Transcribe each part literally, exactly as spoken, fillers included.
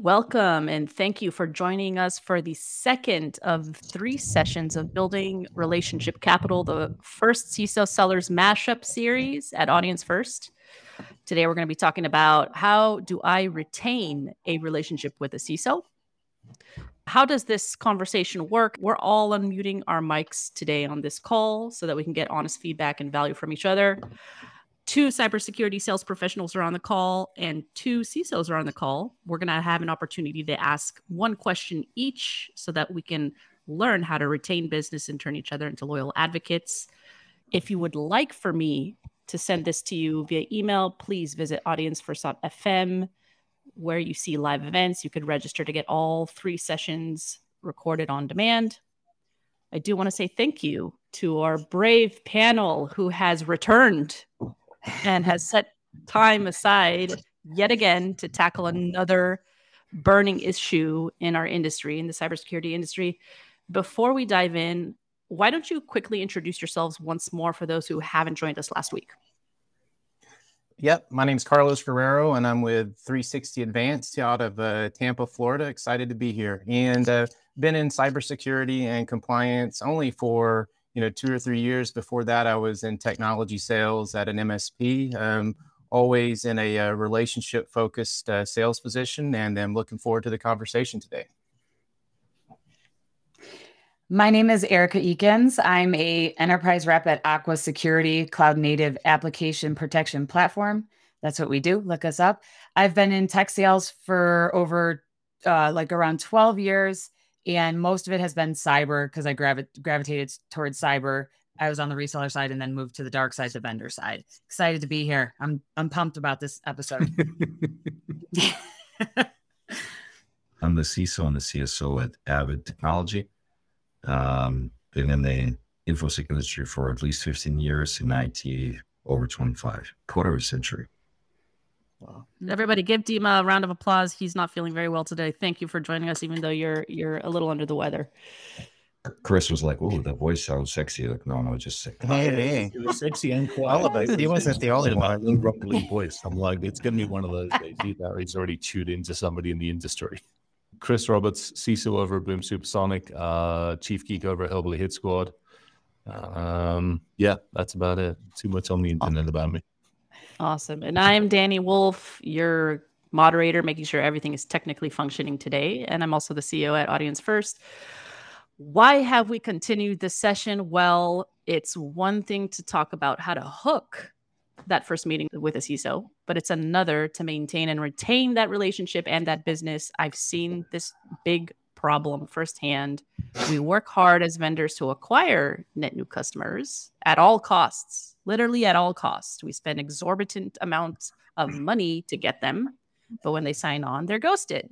Welcome, and thank you for joining us for the second of three sessions of Building Relationship Capital, the first C I S O Sellers Mashup Series at Audience First. Today, we're going to be talking about how do I retain a relationship with a C I S O? How does this conversation work? We're all unmuting our mics today on this call so that we can get honest feedback and value from each other. Two cybersecurity sales professionals are on the call and two C I S Os are on the call. We're going to have an opportunity to ask one question each so that we can learn how to retain business and turn each other into loyal advocates. If you would like for me to send this to you via email, please visit audience first dot f m. Where you see live events, you could register to get all three sessions recorded on demand. I do want to say thank you to our brave panel who has returned and has set time aside yet again to tackle another burning issue in our industry, in the cybersecurity industry. Before we dive in, why don't you quickly introduce yourselves once more for those who haven't joined us last week? Yep, my name's Carlos Guerrero, and I'm with three sixty Advanced out of uh, Tampa, Florida. Excited to be here, and uh, been in cybersecurity and compliance only for you know two or three years. Before that, I was in technology sales at an M S P. Um, always in a uh, relationship-focused uh, sales position, and I'm looking forward to the conversation today. My name is Erica Eakins. I'm an enterprise rep at Aqua Security, cloud-native application protection platform. That's what we do. Look us up. I've been in tech sales for over uh, like around twelve years, and most of it has been cyber because I gravi- gravitated towards cyber. I was on the reseller side and then moved to the dark side, the vendor side. Excited to be here. I'm I'm pumped about this episode. I'm the C I S O and the C S O at Avid Technology. Um, been in the InfoSec industry for at least fifteen years, in I T over twenty-five, quarter of a century. Wow. Everybody give Dima a round of applause. He's not feeling very well today. Thank you for joining us, even though you're you're a little under the weather. Chris was like, "Ooh, that voice sounds sexy." Like, no, no, just sick. Hey, hey. Sexy and quiet. He wasn't the only one. Little rumbling voice. I'm like, it's going to be one of those days. He's already tuned into somebody in the industry. Chris Roberts, C I S O over at Boom Supersonic, uh, Chief Geek over at Helbly Hit Squad. Um, yeah, that's about it. Too much on the internet about me. Awesome. And I'm Dani Woolf, your moderator, making sure everything is technically functioning today. And I'm also the C E O at Audience First. Why have we continued this session? Well, it's one thing to talk about how to hook that first meeting with a C I S O, but it's another to maintain and retain that relationship and that business. I've seen this big problem firsthand. We work hard as vendors to acquire net new customers at all costs, literally at all costs. We spend exorbitant amounts of money to get them, but when they sign on, they're ghosted.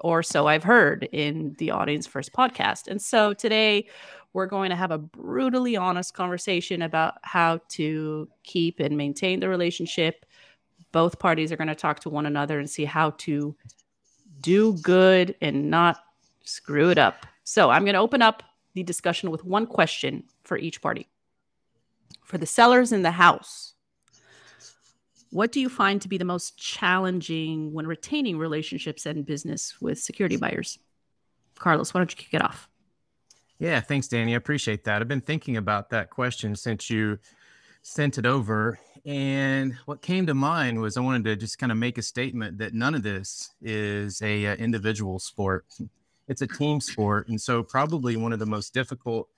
Or so I've heard in the Audience First podcast. And so today we're going to have a brutally honest conversation about how to keep and maintain the relationship. Both parties are going to talk to one another and see how to do good and not screw it up. So I'm going to open up the discussion with one question for each party. For the sellers in the house, what do you find to be the most challenging when retaining relationships and business with security buyers? Carlos, why don't you kick it off? Yeah, thanks, Dani. I appreciate that. I've been thinking about that question since you sent it over. And what came to mind was I wanted to just kind of make a statement that none of this is a uh, individual sport. It's a team sport. And so probably one of the most difficult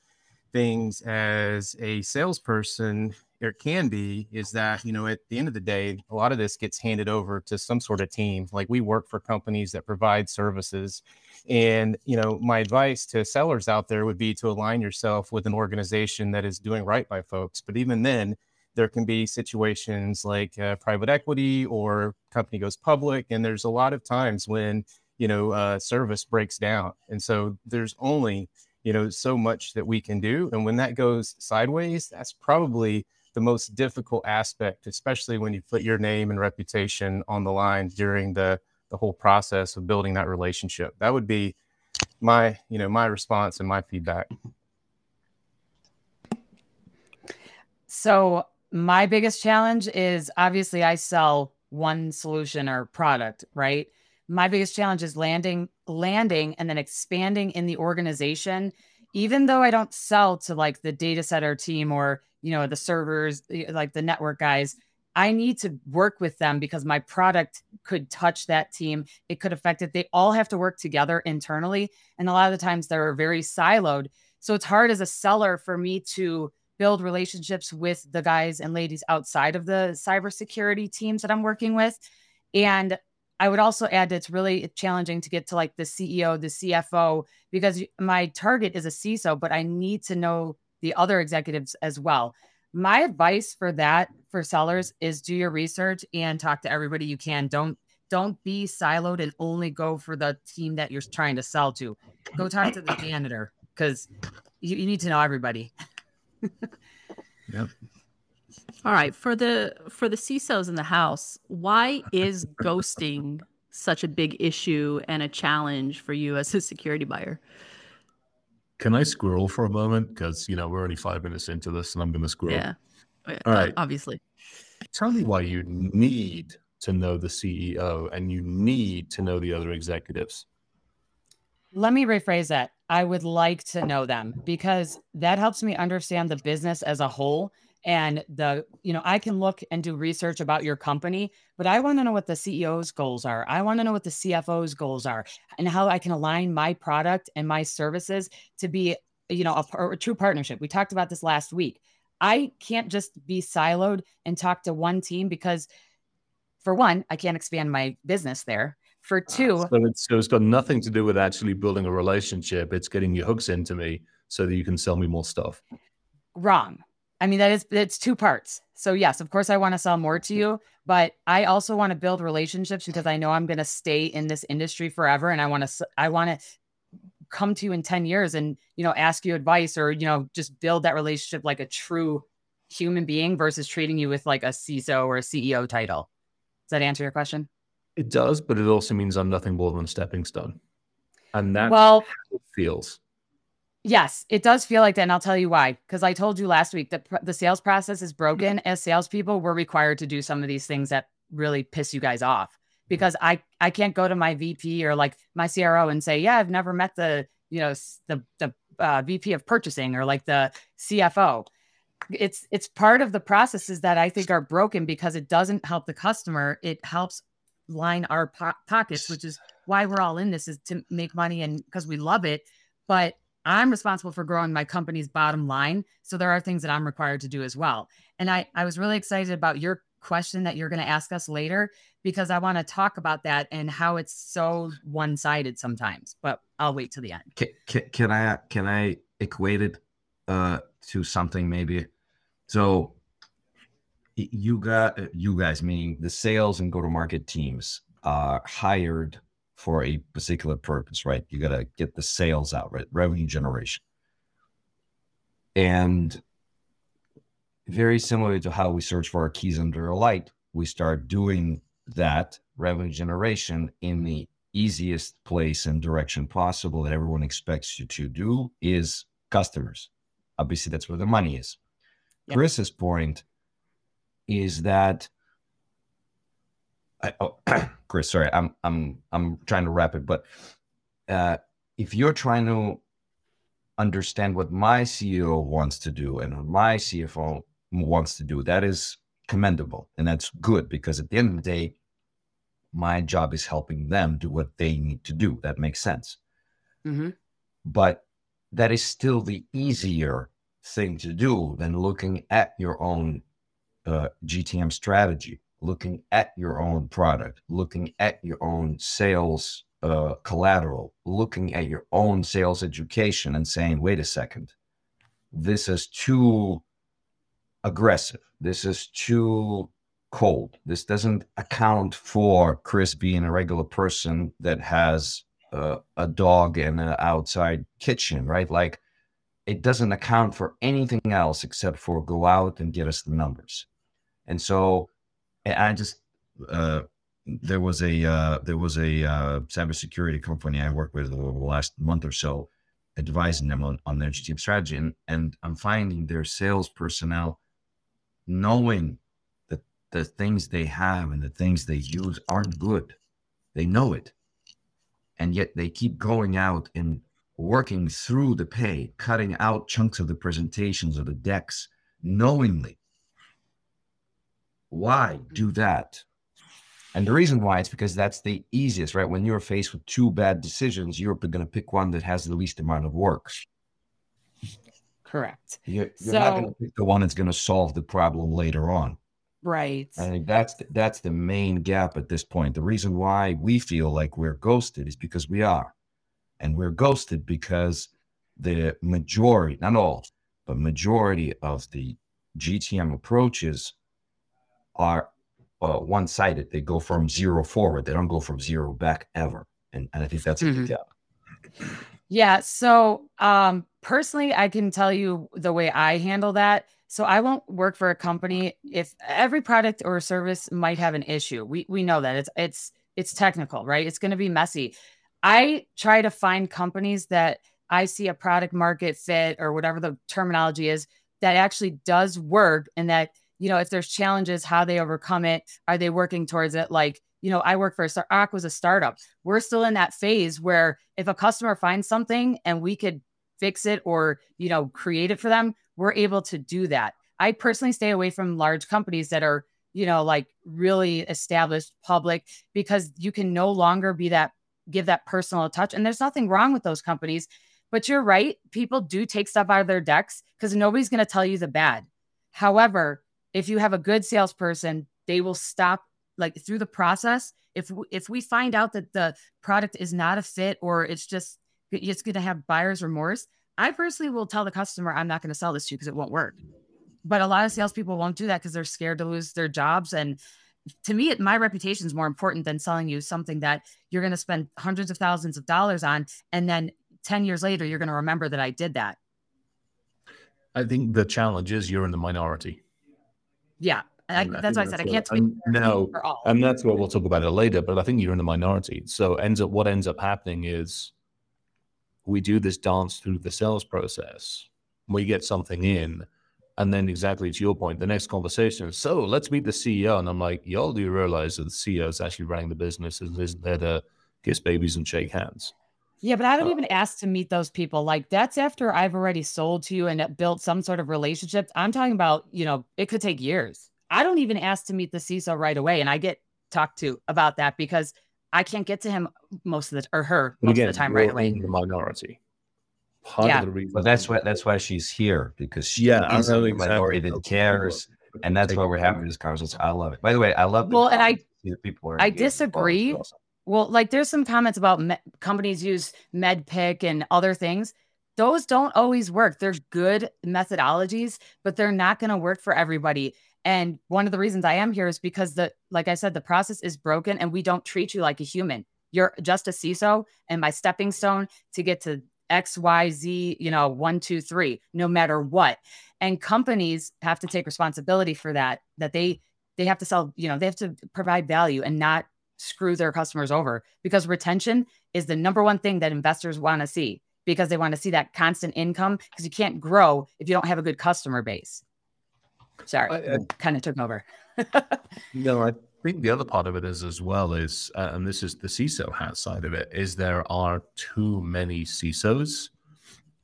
things as a salesperson, or it can be, is that, you know, at the end of the day, a lot of this gets handed over to some sort of team. Like, we work for companies that provide services. And, you know, my advice to sellers out there would be to align yourself with an organization that is doing right by folks. But even then, there can be situations like uh, private equity or company goes public. And there's a lot of times when, you know, uh, service breaks down. And so there's only, you know, so much that we can do. And when that goes sideways, that's probably the most difficult aspect, especially when you put your name and reputation on the line during the the whole process of building that relationship. That would be my, you know, my response and my feedback. So my biggest challenge is, obviously I sell one solution or product, right? my biggest challenge is landing, landing, and then expanding in the organization. Even though I don't sell to like the data center team or, you know, the servers, like the network guys, I need to work with them because my product could touch that team. It could affect it. They all have to work together internally. And a lot of the times they're very siloed. So it's hard as a seller for me to build relationships with the guys and ladies outside of the cybersecurity teams that I'm working with. And I would also add that it's really challenging to get to like the C E O, the C F O, because my target is a C I S O, but I need to know the other executives as well. My advice for that, for sellers, is do your research and talk to everybody you can. Don't don't be siloed and only go for the team that you're trying to sell to. Go talk to the janitor because you, you need to know everybody. Yep. All right, for the for the C I S Os in the house, why is ghosting such a big issue and a challenge for you as a security buyer? Can I squirrel for a moment? Because, you know, we're only five minutes into this and I'm going to squirrel. Yeah. All right. Obviously. Tell me why you need to know the C E O and you need to know the other executives. Let me rephrase that. I would like to know them because that helps me understand the business as a whole. And the, you know, I can look and do research about your company, but I want to know what the C E O's goals are. I want to know what the C F O's goals are and how I can align my product and my services to be, you know, a, a true partnership. We talked about this last week. I can't just be siloed and talk to one team because, for one, I can't expand my business there. For two. So it's, so it's got nothing to do with actually building a relationship. It's getting your hooks into me so that you can sell me more stuff. Wrong. I mean, that is, it's two parts. So yes, of course I want to sell more to you, but I also want to build relationships because I know I'm going to stay in this industry forever. And I want to, I want to come to you in ten years and, you know, ask you advice or, you know, just build that relationship like a true human being versus treating you with like a C I S O or a C E O title. Does that answer your question? It does, but it also means I'm nothing more than a stepping stone. And that's well, how it feels. Yes, it does feel like that. And I'll tell you why, because I told you last week that the sales process is broken. As salespeople, we're required to do some of these things that really piss you guys off because I, I can't go to my V P or like my C R O and say, yeah, I've never met the, you know, the, the uh, V P of purchasing or like the C F O. It's, it's part of the processes that I think are broken because it doesn't help the customer. It helps line our po- pockets, which is why we're all in this, is to make money and because we love it. But I'm responsible for growing my company's bottom line. So there are things that I'm required to do as well. And I, I was really excited about your question that you're going to ask us later, because I want to talk about that and how it's so one-sided sometimes, but I'll wait till the end. Can, can, can I, can I equate it uh, to something maybe? So you got, you guys, meaning the sales and go-to-market teams, are hired for a particular purpose, right? You got to get the sales out, right? Revenue generation. And very similar to how we search for our keys under a light, we start doing that revenue generation in the easiest place and direction possible that everyone expects you to do is customers. Obviously, that's where the money is. Yep. Chris's point is that I, oh, Chris, sorry, I'm I'm I'm trying to wrap it, but uh, if you're trying to understand what my C E O wants to do and what my C F O wants to do, that is commendable and that's good because at the end of the day, my job is helping them do what they need to do. That makes sense. Mm-hmm. But that is still the easier thing to do than looking at your own uh, G T M strategy, looking at your own product, looking at your own sales uh, collateral, looking at your own sales education and saying, wait a second, this is too aggressive. This is too cold. This doesn't account for Chris being a regular person that has uh, a dog and an outside kitchen, right? Like it doesn't account for anything else except for go out and get us the numbers. And so I just, uh, there was a, uh, there was a uh, cybersecurity company I worked with over the last month or so, advising them on, on their G T M strategy. And, and I'm finding their sales personnel knowing that the things they have and the things they use aren't good. They know it. and yet they keep going out and working through the pay, cutting out chunks of the presentations or the decks knowingly. Why do that? And the reason why, it's because that's the easiest, right? When you're faced with two bad decisions, you're going to pick one that has the least amount of work. Correct. You're, you're so, not going to pick the one that's going to solve the problem later on. Right. I think that's the, that's the main gap at this point. The reason why we feel like we're ghosted is because we are. And we're ghosted because the majority, not all, but majority of the G T M approaches are uh, one-sided. They go from zero forward. They don't go from zero back ever. And, and I think that's mm-hmm. a gap. Yeah. So um, personally, I can tell you the way I handle that. So I won't work for a company if every product or service might have an issue. We we know that it's it's it's technical, right? It's going to be messy. I try to find companies that I see a product market fit or whatever the terminology is that actually does work, and that, you know, if there's challenges, how they overcome it, are they working towards it? Like, you know, I work for a start, Aqua's a startup. We're still in that phase where if a customer finds something and we could fix it or, you know, create it for them, we're able to do that. I personally stay away from large companies that are, you know, like really established public, because you can no longer be that, give that personal touch. And there's nothing wrong with those companies, but you're right. People do take stuff out of their decks because nobody's going to tell you the bad. However, if you have a good salesperson, they will stop like through the process. If, if we find out that the product is not a fit, or it's just, it's going to have buyer's remorse, I personally will tell the customer, I'm not going to sell this to you because it won't work. But a lot of salespeople won't do that because they're scared to lose their jobs. And to me, my reputation is more important than selling you something that you're going to spend hundreds of thousands of dollars on, and then ten years later, you're going to remember that I did that. I think the challenge is you're in the minority. Yeah. I, that's I why I said I can't speak no, for all. And that's what we'll talk about it later, but I think you're in the minority. So ends up, what ends up happening is we do this dance through the sales process. We get something in. And then exactly to your point, the next conversation is, so let's meet the C E O. And I'm like, y'all do realize that the C E O is actually running the business and isn't there to kiss babies and shake hands. Yeah, but I don't uh, even ask to meet those people. Like, that's after I've already sold to you and built some sort of relationship. I'm talking about, you know, it could take years. I don't even ask to meet the C I S O right away. And I get talked to about that because I can't get to him most of the or her most again, of the time right away. In the minority. Part yeah. of the reason. But that's why that's why she's here, because she yeah, is exactly. minority that cares. And that's why we're having this conversation. I love it. By the way, I love well, and I people are I disagree. Awesome. Well, like there's some comments about me- companies use MedPICC and other things. Those don't always work. They're good methodologies, but they're not going to work for everybody. And one of the reasons I am here is because the, like I said, the process is broken and we don't treat you like a human. You're just a C I S O and my stepping stone to get to X, Y, Z, you know, one, two, three, no matter what. And companies have to take responsibility for that, that they, they have to sell, you know, they have to provide value and not screw their customers over, because retention is the number one thing that investors want to see, because they want to see that constant income, because you can't grow if you don't have a good customer base. Sorry, I, I kind of took over. No, I think the other part of it is as well is, uh, and this is the C I S O hat side of it, is there are too many C I S Os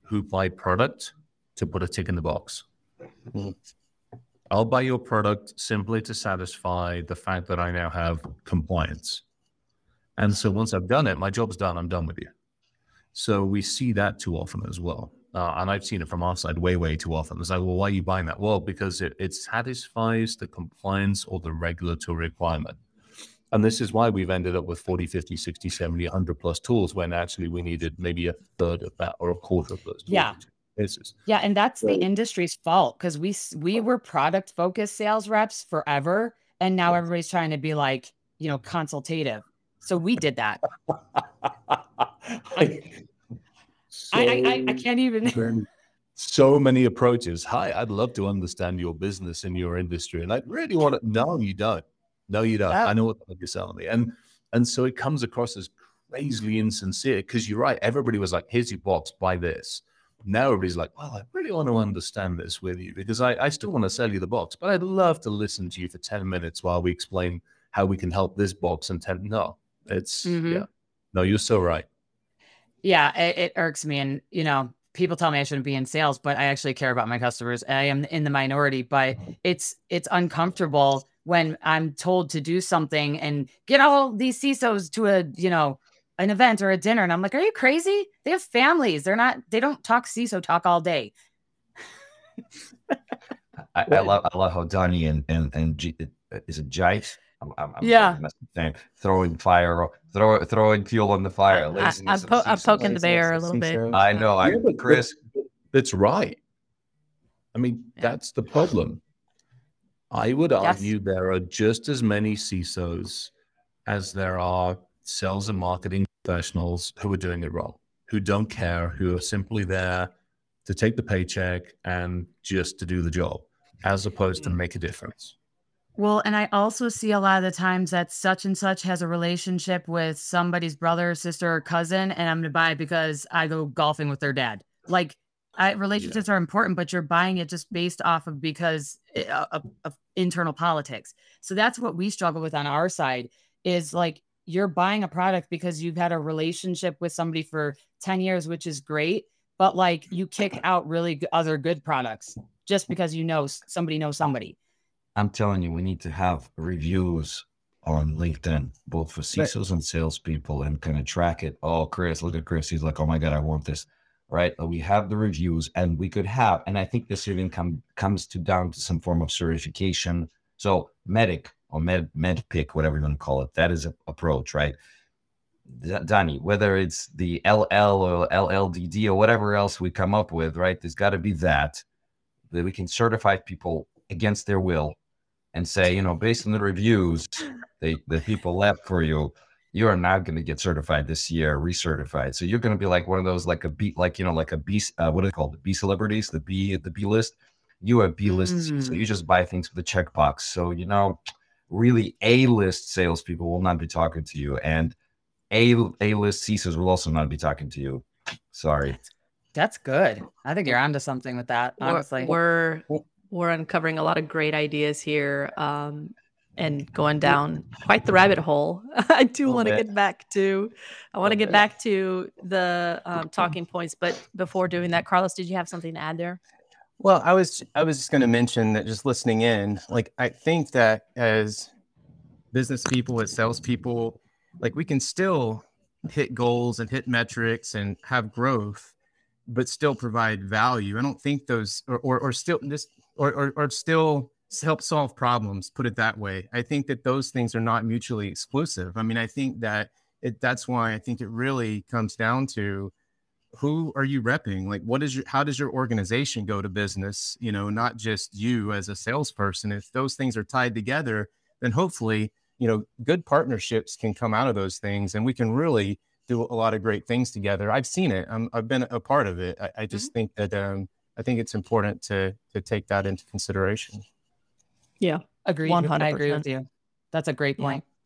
who buy product to put a tick in the box. Mm-hmm. I'll buy your product simply to satisfy the fact that I now have compliance. And so once I've done it, my job's done, I'm done with you. So we see that too often as well. Uh, and I've seen it from our side way, way too often. It's like, well, why are you buying that? Well, because it, it satisfies the compliance or the regulatory requirement. And this is why we've ended up with forty, fifty, sixty, seventy, one hundred plus tools when actually we needed maybe a third of that or a quarter of those tools. Yeah. Cases. Yeah. And that's so, the industry's fault, because we, we were product focused sales reps forever. And now everybody's trying to be like, you know, consultative. So we did that. I, So, I, I I can't even. So many approaches. Hi, I'd love to understand your business and your industry. And I really want to. No, you don't. No, you don't. That, I know what you're selling me. And, and so it comes across as crazily insincere, because you're right. Everybody was like, here's your box, buy this. Now everybody's like, well, I really want to understand this with you, because I, I still want to sell you the box, but I'd love to listen to you for ten minutes while we explain how we can help this box and ten. No, it's, mm-hmm. yeah. No, you're so right. Yeah, it, it irks me. And, you know, people tell me I shouldn't be in sales, but I actually care about my customers. I am in the minority, but it's it's uncomfortable when I'm told to do something and get all these C I S Os to a, you know, an event or a dinner. And I'm like, are you crazy? They have families. They're not, they don't talk C I S O talk all day. I, I love, I love how Dani and, and, and G, is it Jive? I'm, I'm, yeah. I'm throwing fire, throw, throwing fuel on the fire. I, I, I'm, po- I'm poking the bear a little bit. I know. I, Chris. That's right. I mean, yeah. That's the problem. I would argue yes. There are just as many C I S Os as there are sales and marketing professionals who are doing it wrong, who don't care, who are simply there to take the paycheck and just to do the job, as opposed to make a difference. Well, and I also see a lot of the times that such and such has a relationship with somebody's brother, sister, or cousin, and I'm going to buy it because I go golfing with their dad. Like, I, relationships yeah. are important, but you're buying it just based off of because of, of internal politics. So that's what we struggle with on our side is like, you're buying a product because you've had a relationship with somebody for ten years, which is great. But like you kick out really other good products just because, you know, somebody knows somebody. I'm telling you, we need to have reviews on LinkedIn, both for C I S Os and salespeople, and kind of track it. Oh, Chris, look at Chris. He's like, oh my God, I want this. Right. We have the reviews and we could have, and I think this even come, comes to down to some form of certification. So medic or med, med pick, whatever you want to call it. That is an approach, right? Dani, whether it's the L L or L L D D or whatever else we come up with, right? There's got to be that, that we can certify people against their will and say, you know, based on the reviews they, the people left for you, you are not going to get certified this year, recertified. So you're going to be like one of those, like a B, like, you know, like a B, uh, what are they called? The B celebrities, the B, the B list. You are B list. Mm-hmm. So you just buy things for the checkbox. So, you know, really A-list salespeople will not be talking to you. And A A-list C I S Os will also not be talking to you. Sorry. That's, that's good. I think you're onto something with that, honestly. We're, we're we're uncovering a lot of great ideas here um, and going down quite the rabbit hole. I do want to get back to, I want to get bit. back to the um, talking points. But before doing that, Carlos, did you have something to add there? Well, I was I was just going to mention that just listening in, like I think that as business people, as salespeople, like we can still hit goals and hit metrics and have growth, but still provide value. I don't think those or or, or still just or, or or still help solve problems. Put it that way. I think that those things are not mutually exclusive. I mean, I think that it, that's why I think it really comes down to who are you repping? Like, what is your, how does your organization go to business? You know, not just you as a salesperson. If those things are tied together, then hopefully, you know, good partnerships can come out of those things, and we can really do a lot of great things together. I've seen it. I'm, I've been a part of it. I, I just mm-hmm. think that um, I think it's important to to take that into consideration. Yeah, agreed. one hundred percent. I agree with you. That's a great point. Yeah.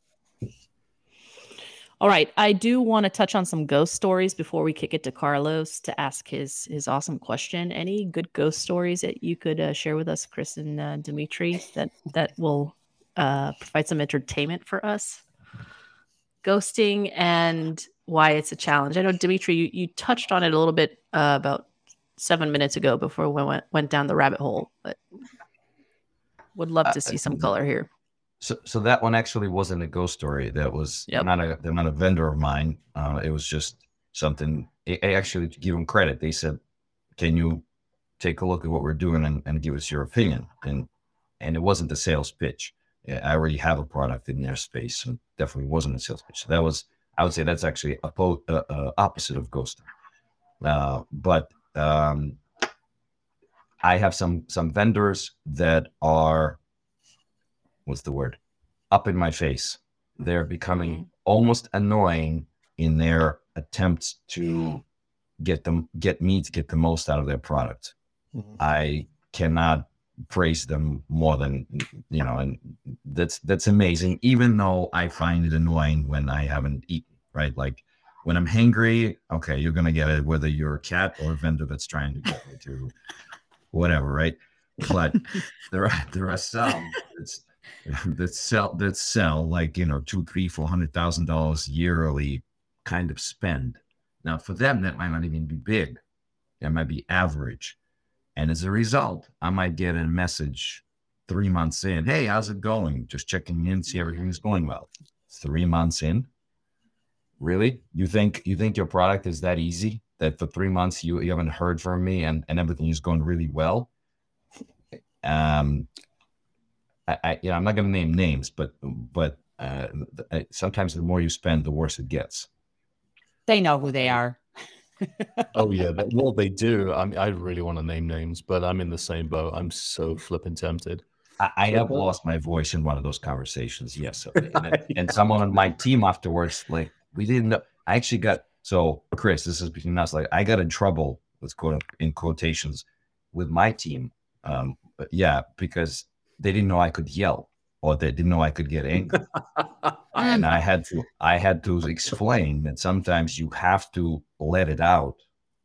All right, I do want to touch on some ghost stories before we kick it to Carlos to ask his his awesome question. Any good ghost stories that you could uh, share with us, Chris and uh, Dmitriy, that that will. Uh, provide some entertainment for us. Ghosting and why it's a challenge. I know, Dmitriy, you, you touched on it a little bit uh, about seven minutes ago before we went, went down the rabbit hole, but would love to see some color here. So, so that one actually wasn't a ghost story. That was yep. not a not a vendor of mine. Uh, it was just something. I actually, to give them credit, they said, "Can you take a look at what we're doing and, and give us your opinion?" And and it wasn't the sales pitch. I already have a product in their space, so definitely wasn't a sales pitch. So that was, I would say that's actually a po- uh, uh, opposite of ghosting. Uh, but um, I have some some vendors that are, what's the word? Up in my face. They're becoming mm-hmm. almost annoying in their attempts to get them, get me to get the most out of their product. Mm-hmm. I cannot praise them more than, you know, and that's that's amazing, even though I find it annoying when I haven't eaten, right? Like when I'm hangry, okay, you're gonna get it whether you're a cat or a vendor that's trying to get me to whatever, right? But there are there are some that's, that sell that sell like, you know, two three four hundred thousand dollars yearly kind of spend. Now, for them, that might not even be big. That might be average. And as a result, I might get a message three months in, hey, how's it going? Just checking in, see everything's going well. Three months in? Really? You think you think your product is that easy? That for three months you, you haven't heard from me and, and everything is going really well? Um, I, I you know, I'm not going to name names, but but uh, sometimes the more you spend, the worse it gets. They know who they are. Oh yeah, they, well they do. I mean, I really want to name names, but I'm in the same boat. I'm so flipping tempted. I, I have lost my voice in one of those conversations. Yes, and, yeah. And someone on my team afterwards, like we didn't know. I actually got so Chris. This is between us. Like I got in trouble with quote in quotations with my team. Um, but yeah, because they didn't know I could yell, or they didn't know I could get angry, and I had to I had to explain that sometimes you have to let it out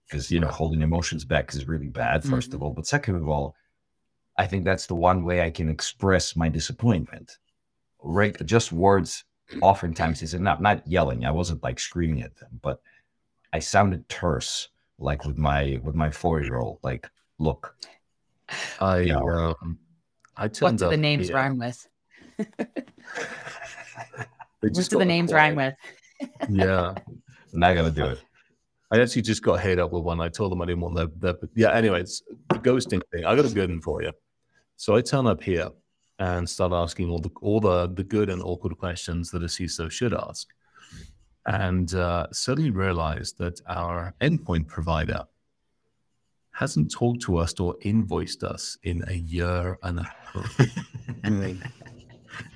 because you know holding emotions back is really bad. First mm-hmm. of all, but second of all, I think that's the one way I can express my disappointment. Right, just words oftentimes is enough. Not yelling. I wasn't like screaming at them, but I sounded terse, like with my with my four-year-old. Like, look. I yeah. um, I turned What's up the names here. Rhyme with? What's the names quiet. Rhyme with? Yeah, not gonna do it. I actually just got hit up with one. I told them I didn't want that. that but yeah, anyways, the ghosting thing. I got a good one for you. So I turn up here and start asking all the all the, the good and awkward questions that a C I S O should ask, and uh, suddenly realized that our endpoint provider hasn't talked to us or invoiced us in a year and a half.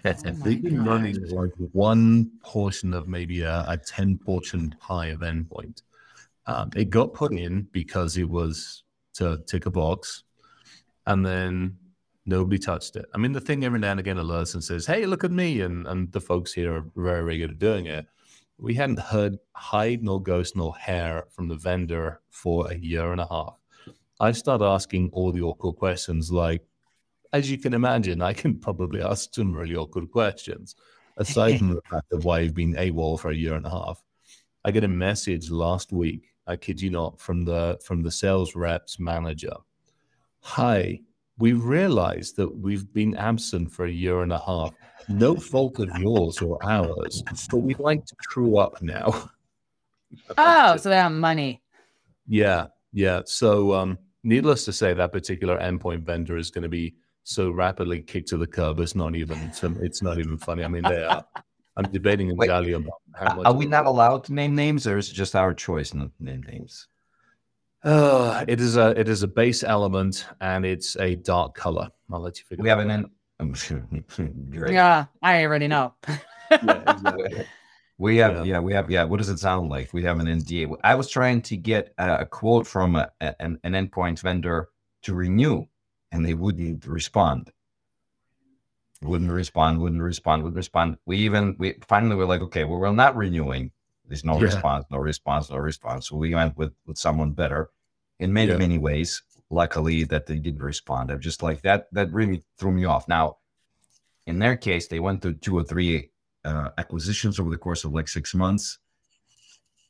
They've been running like one portion of maybe a, a ten portion pie of endpoint. Um, it got put in because it was to tick a box, and then nobody touched it. I mean, the thing every now and again alerts and says, hey, look at me, and, and the folks here are very, very good at doing it. We hadn't heard hide nor ghost nor hair from the vendor for a year and a half. I start asking all the awkward questions. Like, as you can imagine, I can probably ask some really awkward questions, aside from the fact of why you've been AWOL for a year and a half. I get a message last week, I kid you not, from the from the sales rep's manager. Hi, we realized that we've been absent for a year and a half. No fault of yours or ours, but we'd like to true up now. Oh, so they have money. Yeah, yeah. So, um, needless to say, that particular endpoint vendor is going to be so rapidly kicked to the curb. It's not even. It's not even funny. I mean, they are. I'm debating and Wait, about how much. Are we not allowed to name names, or is it just our choice not to name names? Uh, it is a it is a base element, and it's a dark color. I'll let you figure. We have an. En- I'm sure. Yeah, I already know. Yeah, exactly. We have, yeah. yeah, we have, yeah. What does it sound like? We have an N D A. I was trying to get a, a quote from a, a, an, an endpoint vendor to renew, and they wouldn't respond. Wouldn't respond. Wouldn't respond. Wouldn't respond. We even we finally were like, okay, well, we're not renewing. There's no yeah. response. No response. No response. So we went with with someone better. In many yeah. many ways, luckily that they didn't respond. I'm just like that. That really threw me off. Now, in their case, they went through two or three. Uh, acquisitions over the course of like six months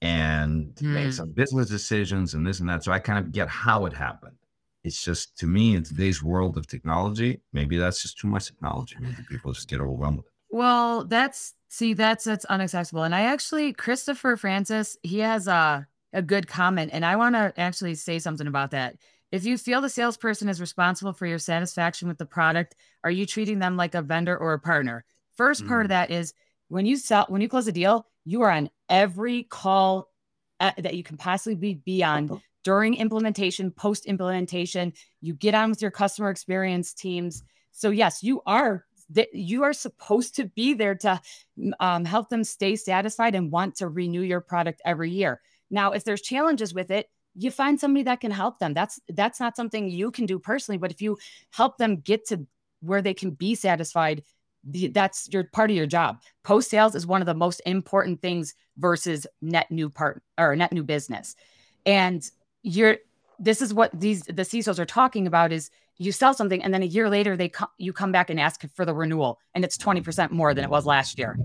and mm. made some business decisions and this and that. So I kind of get how it happened. It's just, to me, in today's world of technology, maybe that's just too much technology. Maybe people just get overwhelmed with it. Well, that's, see, that's, that's unacceptable. And I actually, Christopher Francis, he has a, a good comment, and I want to actually say something about that. If you feel the salesperson is responsible for your satisfaction with the product, are you treating them like a vendor or a partner? First part mm. of that is, when you sell, when you close a deal, you are on every call at, that you can possibly be on during implementation, post-implementation. You get on with your customer experience teams. So yes, you are th- you are supposed to be there to um, help them stay satisfied and want to renew your product every year. Now, if there's challenges with it, you find somebody that can help them. That's that's not something you can do personally, but if you help them get to where they can be satisfied, that's your part of your job. Post sales is one of the most important things versus net new part or net new business. And you're, this is what these, the C I S Os are talking about is you sell something and then a year later they co- you come back and ask for the renewal and it's twenty percent more than it was last year.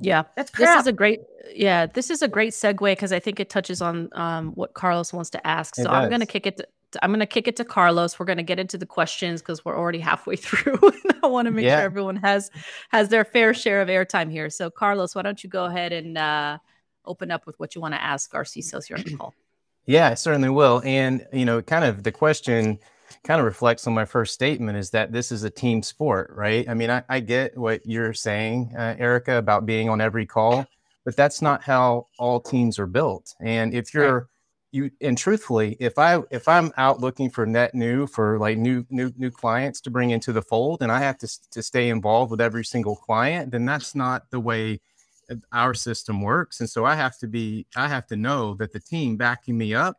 Yeah, that's crap. This is a great, yeah, this is a great segue because I think it touches on um, what Carlos wants to ask. So I'm going to kick it. To, I'm going to kick it to Carlos. We're going to get into the questions because we're already halfway through. And I want to make yeah. sure everyone has has their fair share of airtime here. So Carlos, why don't you go ahead and uh, open up with what you want to ask our C I S Os here on the call? Yeah, I certainly will. And you know, kind of the question kind of reflects on my first statement is that this is a team sport, right? I mean, I, I get what you're saying, uh, Erica, about being on every call, but that's not how all teams are built. And if you're, you, and truthfully, if I, if I'm out looking for net new for like new, new, new clients to bring into the fold, and I have to, to stay involved with every single client, then that's not the way our system works. And so I have to be, I have to know that the team backing me up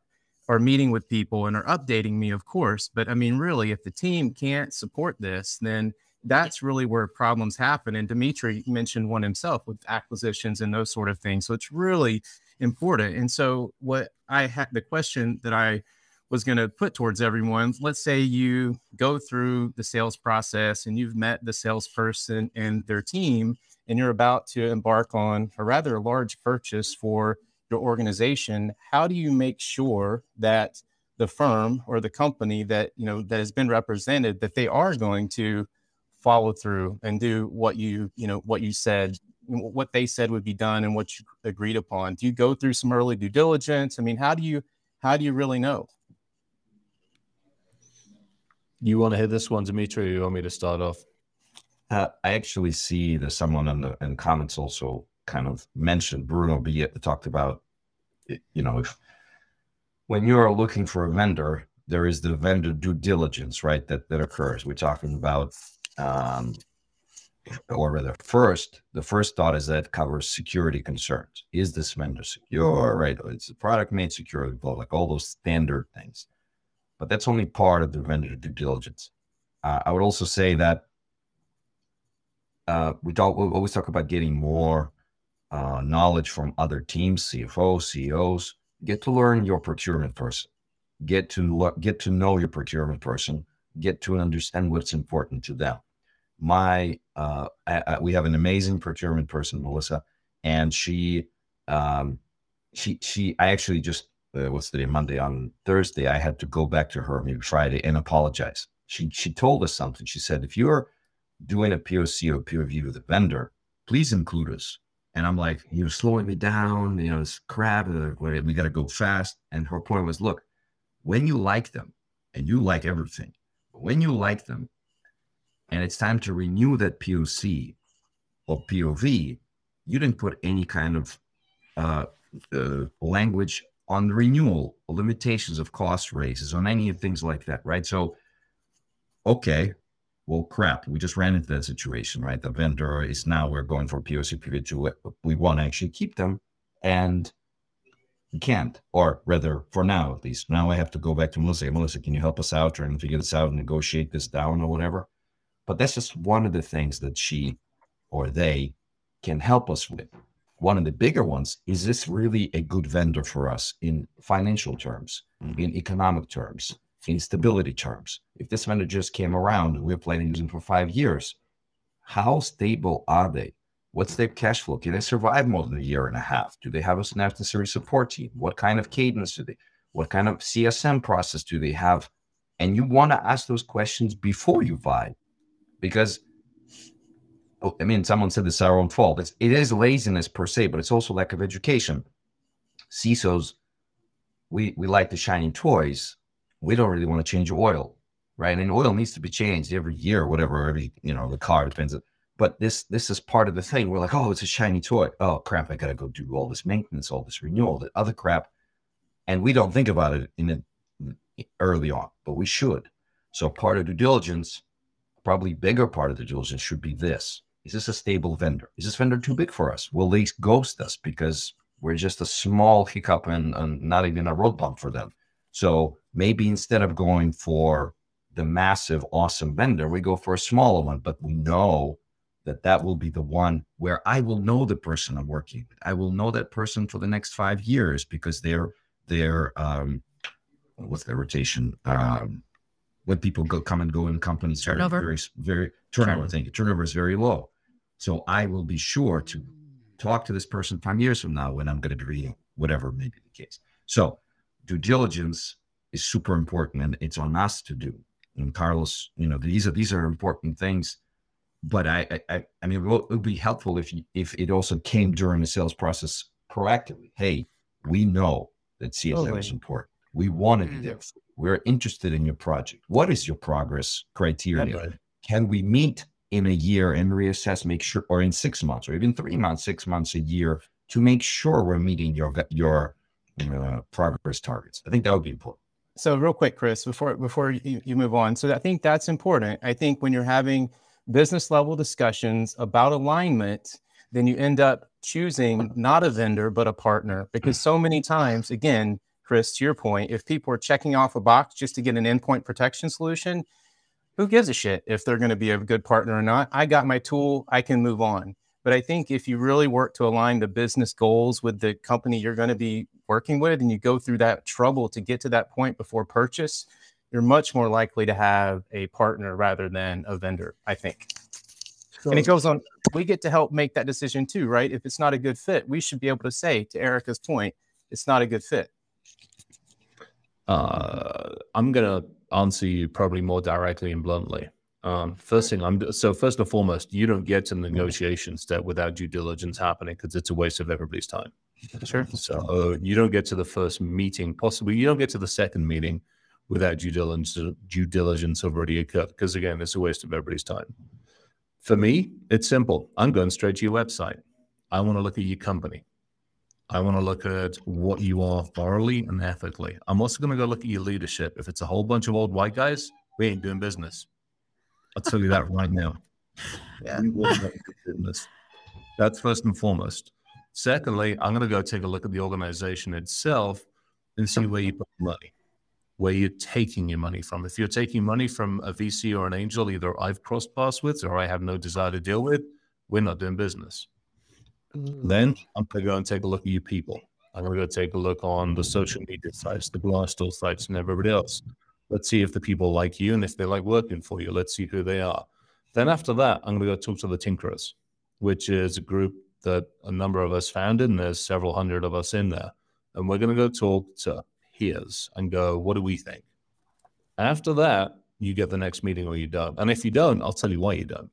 are meeting with people and are updating me, of course. But I mean, really, if the team can't support this, then that's really where problems happen. And Dmitriy mentioned one himself with acquisitions and those sort of things. So it's really important. And so what I had, the question that I was going to put towards everyone, let's say you go through the sales process and you've met the salesperson and their team, and you're about to embark on a rather large purchase for your organization. How do you make sure that the firm or the company that, you know, that has been represented, that they are going to follow through and do what you, you know, what you said, what they said would be done and what you agreed upon? Do you go through some early due diligence? I mean, how do you, how do you really know? You want to hit this one, Dmitriy, or you want me to start off? Uh, I actually see there's someone in the in comments also kind of mentioned, Bruno B talked about, you know, if when you're looking for a vendor, there is the vendor due diligence, right? That, that occurs. We're talking about, um, or rather first, the first thought is that covers security concerns. Is this vendor secure, right? It's the product made secure, like all those standard things, but that's only part of the vendor due diligence. Uh, I would also say that, uh, we talk, we always talk about getting more Uh, knowledge from other teams, C F Os, C E Os. Get to learn your procurement person. Get to lo- get to know your procurement person. Get to understand what's important to them. My, uh, I, I, we have an amazing procurement person, Melissa, and she, um, she, she. I actually just uh, what's the day? Monday on Thursday, I had to go back to her maybe Friday and apologize. She she told us something. She said, if you're doing a P O C or peer review with a vendor, please include us. And I'm like, you're slowing me down, you know, it's crap, we got to go fast. And her point was, look, when you like them, and you like everything, but when you like them, and it's time to renew that P O C or P O V, you didn't put any kind of uh, uh, language on the renewal or limitations of cost raises on any of things like that, right? So, okay. Well, crap, we just ran into that situation, right? The vendor is now, we're going for P O C, P O two, we want to actually keep them, and we can't, or rather, for now at least. Now I have to go back to Melissa. Melissa, can you help us out and figure this out and negotiate this down or whatever? But that's just one of the things that she or they can help us with. One of the bigger ones, is this really a good vendor for us in financial terms, mm-hmm. in economic terms, in stability terms? If this vendor just came around and we're planning to use them for five years, how stable are they? What's their cash flow? Can they survive more than a year and a half? Do they have a necessary support team? What kind of cadence do they? What kind of C S M process do they have? And you want to ask those questions before you buy, because, oh, I mean, someone said it's our own fault. It's, it is laziness per se, but it's also lack of education. C I S Os, we, we like the shiny toys. We don't really want to change oil, right? And oil needs to be changed every year, or whatever, every, you know, the car depends on, but this, this is part of the thing. We're like, oh, it's a shiny toy. Oh crap. I got to go do all this maintenance, all this renewal, the other crap. And we don't think about it in the, early on, but we should. So part of due diligence, probably bigger part of the diligence should be this. Is this a stable vendor? Is this vendor too big for us? Will they ghost us because we're just a small hiccup and, and not even a road bump for them? So maybe instead of going for the massive, awesome vendor, we go for a smaller one, but we know that that will be the one where I will know the person I'm working with. I will know that person for the next five years because they're, they're, um, what's their rotation? Um, when people go, come and go in companies, turnover, very, very, very turnover, turnover. Thank you. Turnover is very low. So I will be sure to talk to this person five years from now when I'm going to be reading, whatever may be the case. So due diligence is super important, and it's on us to do. And Carlos, you know, these are, these are important things, but I, I, I mean, it would be helpful if you, if it also came during the sales process proactively. Hey, we know that C S M oh, is important. We want to be there. We're interested in your project. What is your progress criteria? Right. Can we meet in a year and reassess, make sure, or in six months, or even three months, six months, a year, to make sure we're meeting your, your uh, progress targets? I think that would be important. So real quick, Chris, before before you, you move on. So I think that's important. I think when you're having business level discussions about alignment, then you end up choosing not a vendor, but a partner. Because so many times, again, Chris, to your point, if people are checking off a box just to get an endpoint protection solution, who gives a shit if they're going to be a good partner or not? I got my tool, I can move on. But I think if you really work to align the business goals with the company you're going to be working with, and you go through that trouble to get to that point before purchase, you're much more likely to have a partner rather than a vendor, I think. So, and it goes on, we get to help make that decision too, right? If it's not a good fit, we should be able to say, to Erica's point, it's not a good fit. Uh, I'm going to answer you probably more directly and bluntly. Um, first thing I'm so first and foremost, you don't get to the negotiation step without due diligence happening, because it's a waste of everybody's time. Sure. So uh, you don't get to the first meeting, possibly you don't get to the second meeting without due diligence, due diligence already occurred, because again, it's a waste of everybody's time. For me, it's simple. I'm going straight to your website. I want to look at your company. I want to look at what you are morally and ethically. I'm also going to go look at your leadership. If it's a whole bunch of old white guys, we ain't doing business. I'll tell you that right now. Yeah. That's first and foremost. Secondly, I'm going to go take a look at the organization itself and see where you put money, where you're taking your money from. If you're taking money from a V C or an angel, either I've crossed paths with or I have no desire to deal with, we're not doing business. Mm. Then I'm going to go and take a look at your people. I'm going to go take a look on the social media sites, the Glassdoor sites, and everybody else. Let's see if the people like you and if they like working for you. Let's see who they are. Then after that, I'm going to go talk to the Tinkerers, which is a group that a number of us founded, and there's several hundred of us in there. And we're going to go talk to peers and go, what do we think? After that, you get the next meeting or you don't. And if you don't, I'll tell you why you don't.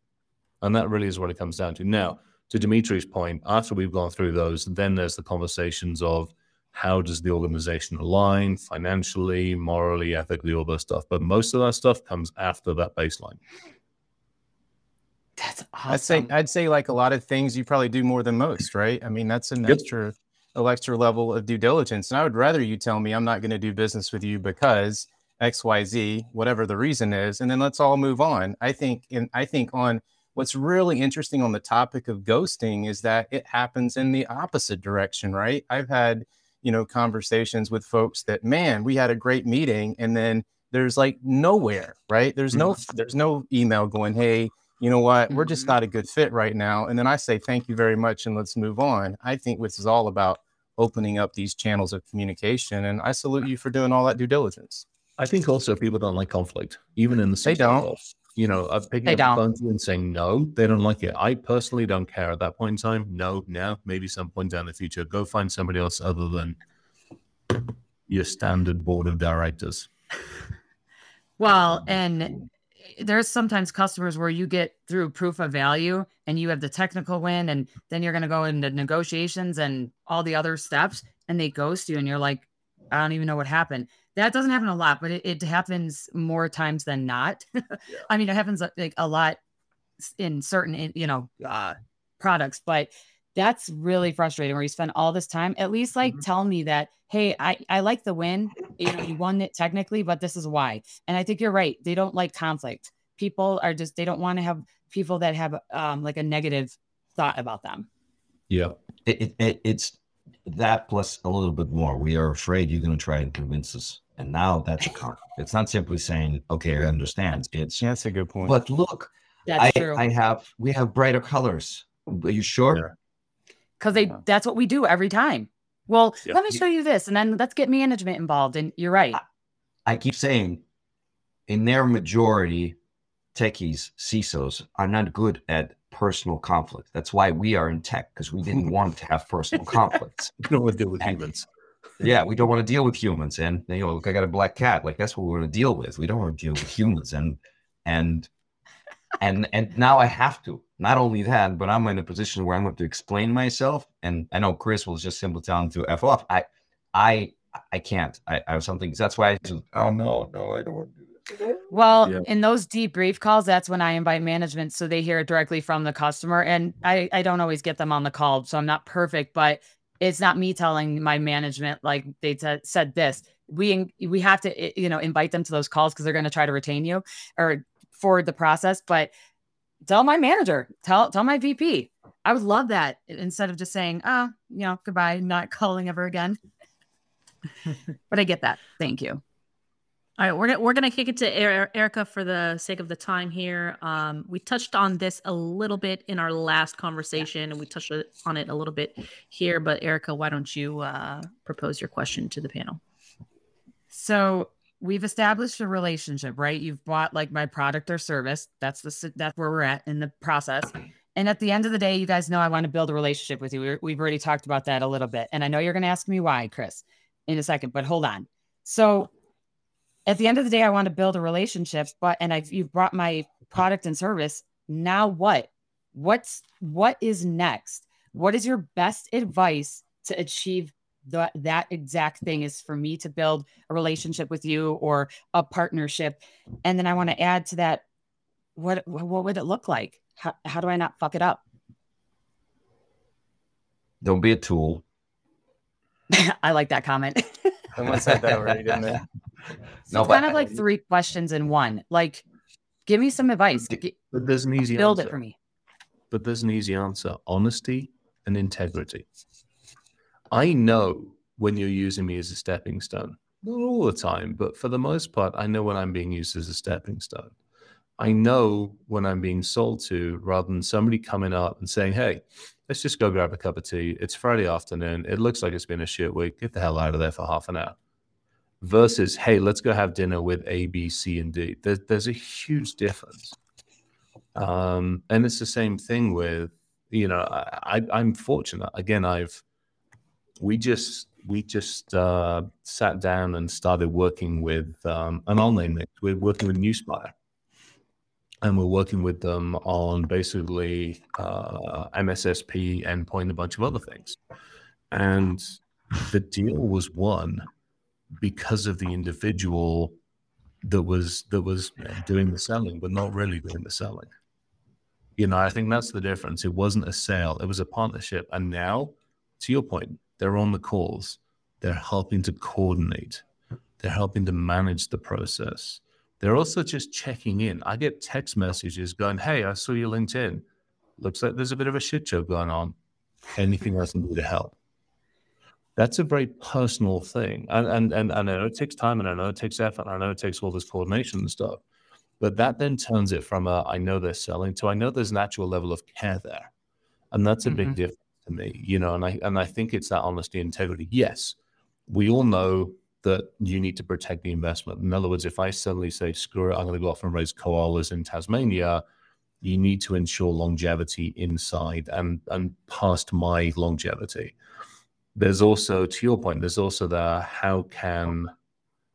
And that really is what it comes down to. Now, to Dimitri's point, after we've gone through those, then there's the conversations of, how does the organization align financially, morally, ethically, all that stuff? But most of that stuff comes after that baseline. That's awesome. I'd say, I'd say like a lot of things you probably do more than most, right? I mean, that's an yep. extra, extra level of due diligence. And I would rather you tell me I'm not going to do business with you because X, Y, Z, whatever the reason is, and then let's all move on. I think, and I think on what's really interesting on the topic of ghosting is that it happens in the opposite direction, right? I've had you know, conversations with folks that, man, we had a great meeting, and then there's like nowhere, right? There's no, there's no email going, hey, you know what, we're just not a good fit right now. And then I say, thank you very much, and let's move on. I think this is all about opening up these channels of communication, and I salute you for doing all that due diligence. I think also people don't like conflict, even in the same. They don't. World. You know, I'm picking they up don't. The phone and saying, no, they don't like it. I personally don't care at that point in time. No, now, maybe some point down the future, go find somebody else other than your standard board of directors. Well, and there's sometimes customers where you get through proof of value and you have the technical win, and then you're going to go into negotiations and all the other steps, and they ghost you and you're like, I don't even know what happened. That doesn't happen a lot, but it, it happens more times than not. Yeah. I mean, it happens like a lot in certain, you know, uh, products, but that's really frustrating where you spend all this time. At least like mm-hmm. tell me that, hey, I, I like the win. You know, you won it technically, but this is why. And I think you're right. They don't like conflict. People are just, they don't want to have people that have um, like a negative thought about them. Yeah. It, it, it, it's, that plus a little bit more. We are afraid you're going to try and convince us. And now that's a conflict. It's not simply saying, okay, I understand. It's that's a good point. But look, that's I, true. I have, we have brighter colors. Are you sure? Because they that's what we do every time. Well, yeah. Let me show you this. And then let's get management involved. And you're right. I, I keep saying in their majority, techies, C I S Os are not good at personal conflict. That's why we are in tech, because we didn't want to have personal conflicts. We don't want to deal with and, humans. Yeah, we don't want to deal with humans. And, you know, look, I got a black cat. Like, that's what we want to deal with. We don't want to deal with humans. And, and, and, and now I have to. Not only that, but I'm in a position where I'm going to explain myself. And I know Chris will just simply tell him to F off. I, I, I can't. I, I have something. That's why I just, oh, no, no, I don't want to do that. Well, yeah. In those debrief calls, that's when I invite management. So they hear it directly from the customer. And I, I don't always get them on the call. So I'm not perfect, but it's not me telling my management, like they t- said this, we, we have to, you know, invite them to those calls because they're going to try to retain you or forward the process. But tell my manager, tell, tell my V P. I would love that instead of just saying, oh, you know, goodbye, not calling ever again. But I get that. Thank you. All right. We're, we're going to kick it to Erica for the sake of the time here. Um, we touched on this a little bit in our last conversation, and we touched on it a little bit here. But Erica, why don't you uh, propose your question to the panel? So we've established a relationship, right? You've bought like my product or service. That's the that's where we're at in the process. And at the end of the day, you guys know I want to build a relationship with you. We're, we've already talked about that a little bit. And I know you're going to ask me why, Chris, in a second, but hold on. So at the end of the day, I want to build a relationship, but, and I've, you've brought my product and service. Now what, what's, what is next? What is your best advice to achieve the, that exact thing is for me to build a relationship with you or a partnership. And then I want to add to that. What, what would it look like? How, how do I not fuck it up? Don't be a tool. I like that comment. Someone said that already, didn't they? So no, it's kind of like three questions in one. Like, give me some advice. But there's an easy build answer. It for me. But there's an easy answer: honesty and integrity. I know when you're using me as a stepping stone. Not all the time, but for the most part, I know when I'm being used as a stepping stone. I know when I'm being sold to, rather than somebody coming up and saying, "Hey, let's just go grab a cup of tea. It's Friday afternoon. It looks like it's been a shit week. Get the hell out of there for half an hour." Versus, "Hey, let's go have dinner with A, B, C, and D." There's, there's a huge difference. Um, and it's the same thing with, you know, I, I, I'm fortunate. Again, I've, we just, we just uh, sat down and started working with, um, and I'll name it, we're working with Nuspire. And we're working with them on basically uh, M S S P endpoint and a bunch of other things. And the deal was won because of the individual that was that was doing the selling, but not really doing the selling. You know, I think that's the difference. It wasn't a sale. It was a partnership. And now, to your point, they're on the calls. They're helping to coordinate. They're helping to manage the process. They're also just checking in. I get text messages going, "Hey, I saw your LinkedIn. Looks like there's a bit of a shit show going on. Anything else can do to help?" That's a very personal thing. And, and, and, and I know it takes time, and I know it takes effort, and I know it takes all this coordination and stuff. But that then turns it from a, I know they're selling, to I know there's an actual level of care there. And that's a mm-hmm. big difference to me, you know, and I, and I think it's that honesty and integrity. Yes, we all know that you need to protect the investment. In other words, if I suddenly say, screw it, I'm going to go off and raise koalas in Tasmania, you need to ensure longevity inside and, and past my longevity. There's also, to your point, there's also the how can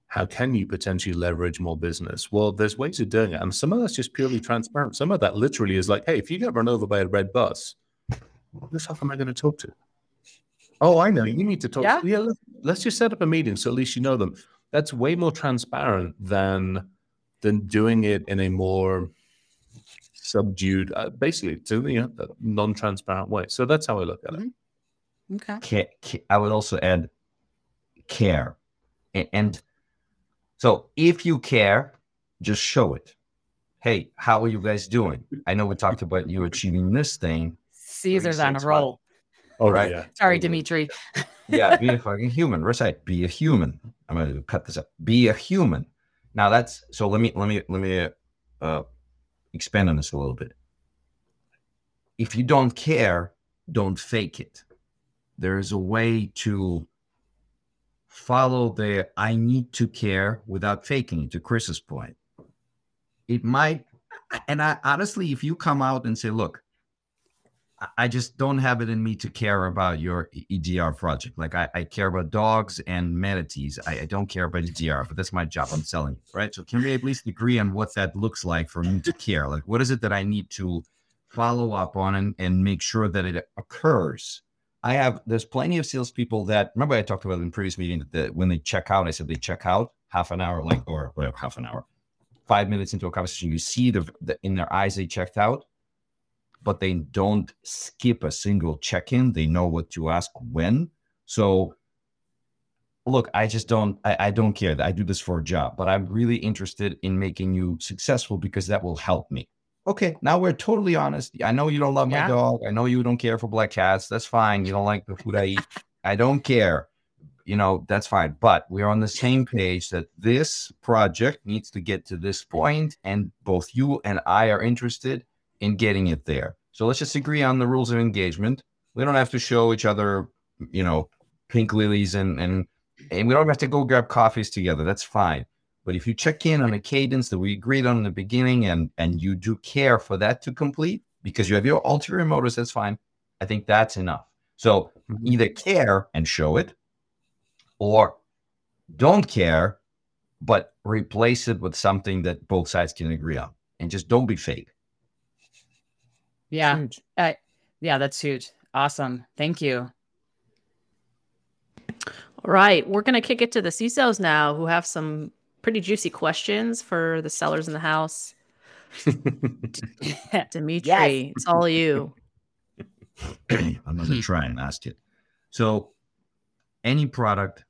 how can you potentially leverage more business? Well, there's ways of doing it. And some of that's just purely transparent. Some of that literally is like, hey, if you get run over by a red bus, who the fuck am I going to talk to? Oh, I know. You need to talk. Yeah. To, yeah let's, let's just set up a meeting so at least you know them. That's way more transparent than than doing it in a more subdued, uh, basically, to you know, non-transparent way. So that's how I look at it. Okay. Care, care, I would also add care, and, and so if you care, just show it. Hey, how are you guys doing? I know we talked about you achieving this thing. Caesar's on a roll. All oh, right. Yeah. Sorry, Dmitriy. Yeah, be a fucking human. Recite. Be a human. I'm going to cut this up. Be a human. Now that's so. Let me let me let me uh, expand on this a little bit. If you don't care, don't fake it. There is a way to follow the "I need to care" without faking it. To Chris's point, it might. And I honestly, if you come out and say, "Look, I just don't have it in me to care about your E D R project. Like I, I care about dogs and manatees. I, I don't care about E D R, but that's my job. I'm selling it, right? So can we at least agree on what that looks like for me to care? Like, what is it that I need to follow up on and, and make sure that it occurs? I have, there's plenty of salespeople that, remember I talked about in the previous meeting that when they check out, I said, they check out half an hour, like, or whatever, half an hour, five minutes into a conversation, you see the, the in their eyes, they checked out. But they don't skip a single check-in. They know what to ask when. So look, I just don't, I, I don't care. I do this for a job, but I'm really interested in making you successful because that will help me. Okay, now we're totally honest. I know you don't love yeah. my dog. I know you don't care for black cats. That's fine. You don't like the food I eat. I don't care. You know, that's fine. But we're on the same page that this project needs to get to this point, and both you and I are interested in getting it there. So let's just agree on the rules of engagement. We don't have to show each other, you know, pink lilies and and and we don't have to go grab coffees together. That's fine. But if you check in on a cadence that we agreed on in the beginning and and you do care for that to complete because you have your ulterior motives, that's fine. I think that's enough. So either care and show it, or don't care, but replace it with something that both sides can agree on, and just don't be fake. Yeah. Uh, yeah, that's huge. Awesome. Thank you. All right. We're going to kick it to the C I S Os now, who have some pretty juicy questions for the sellers in the house. Dmitriy, yes. It's all you. I'm going to try and ask it. So any product,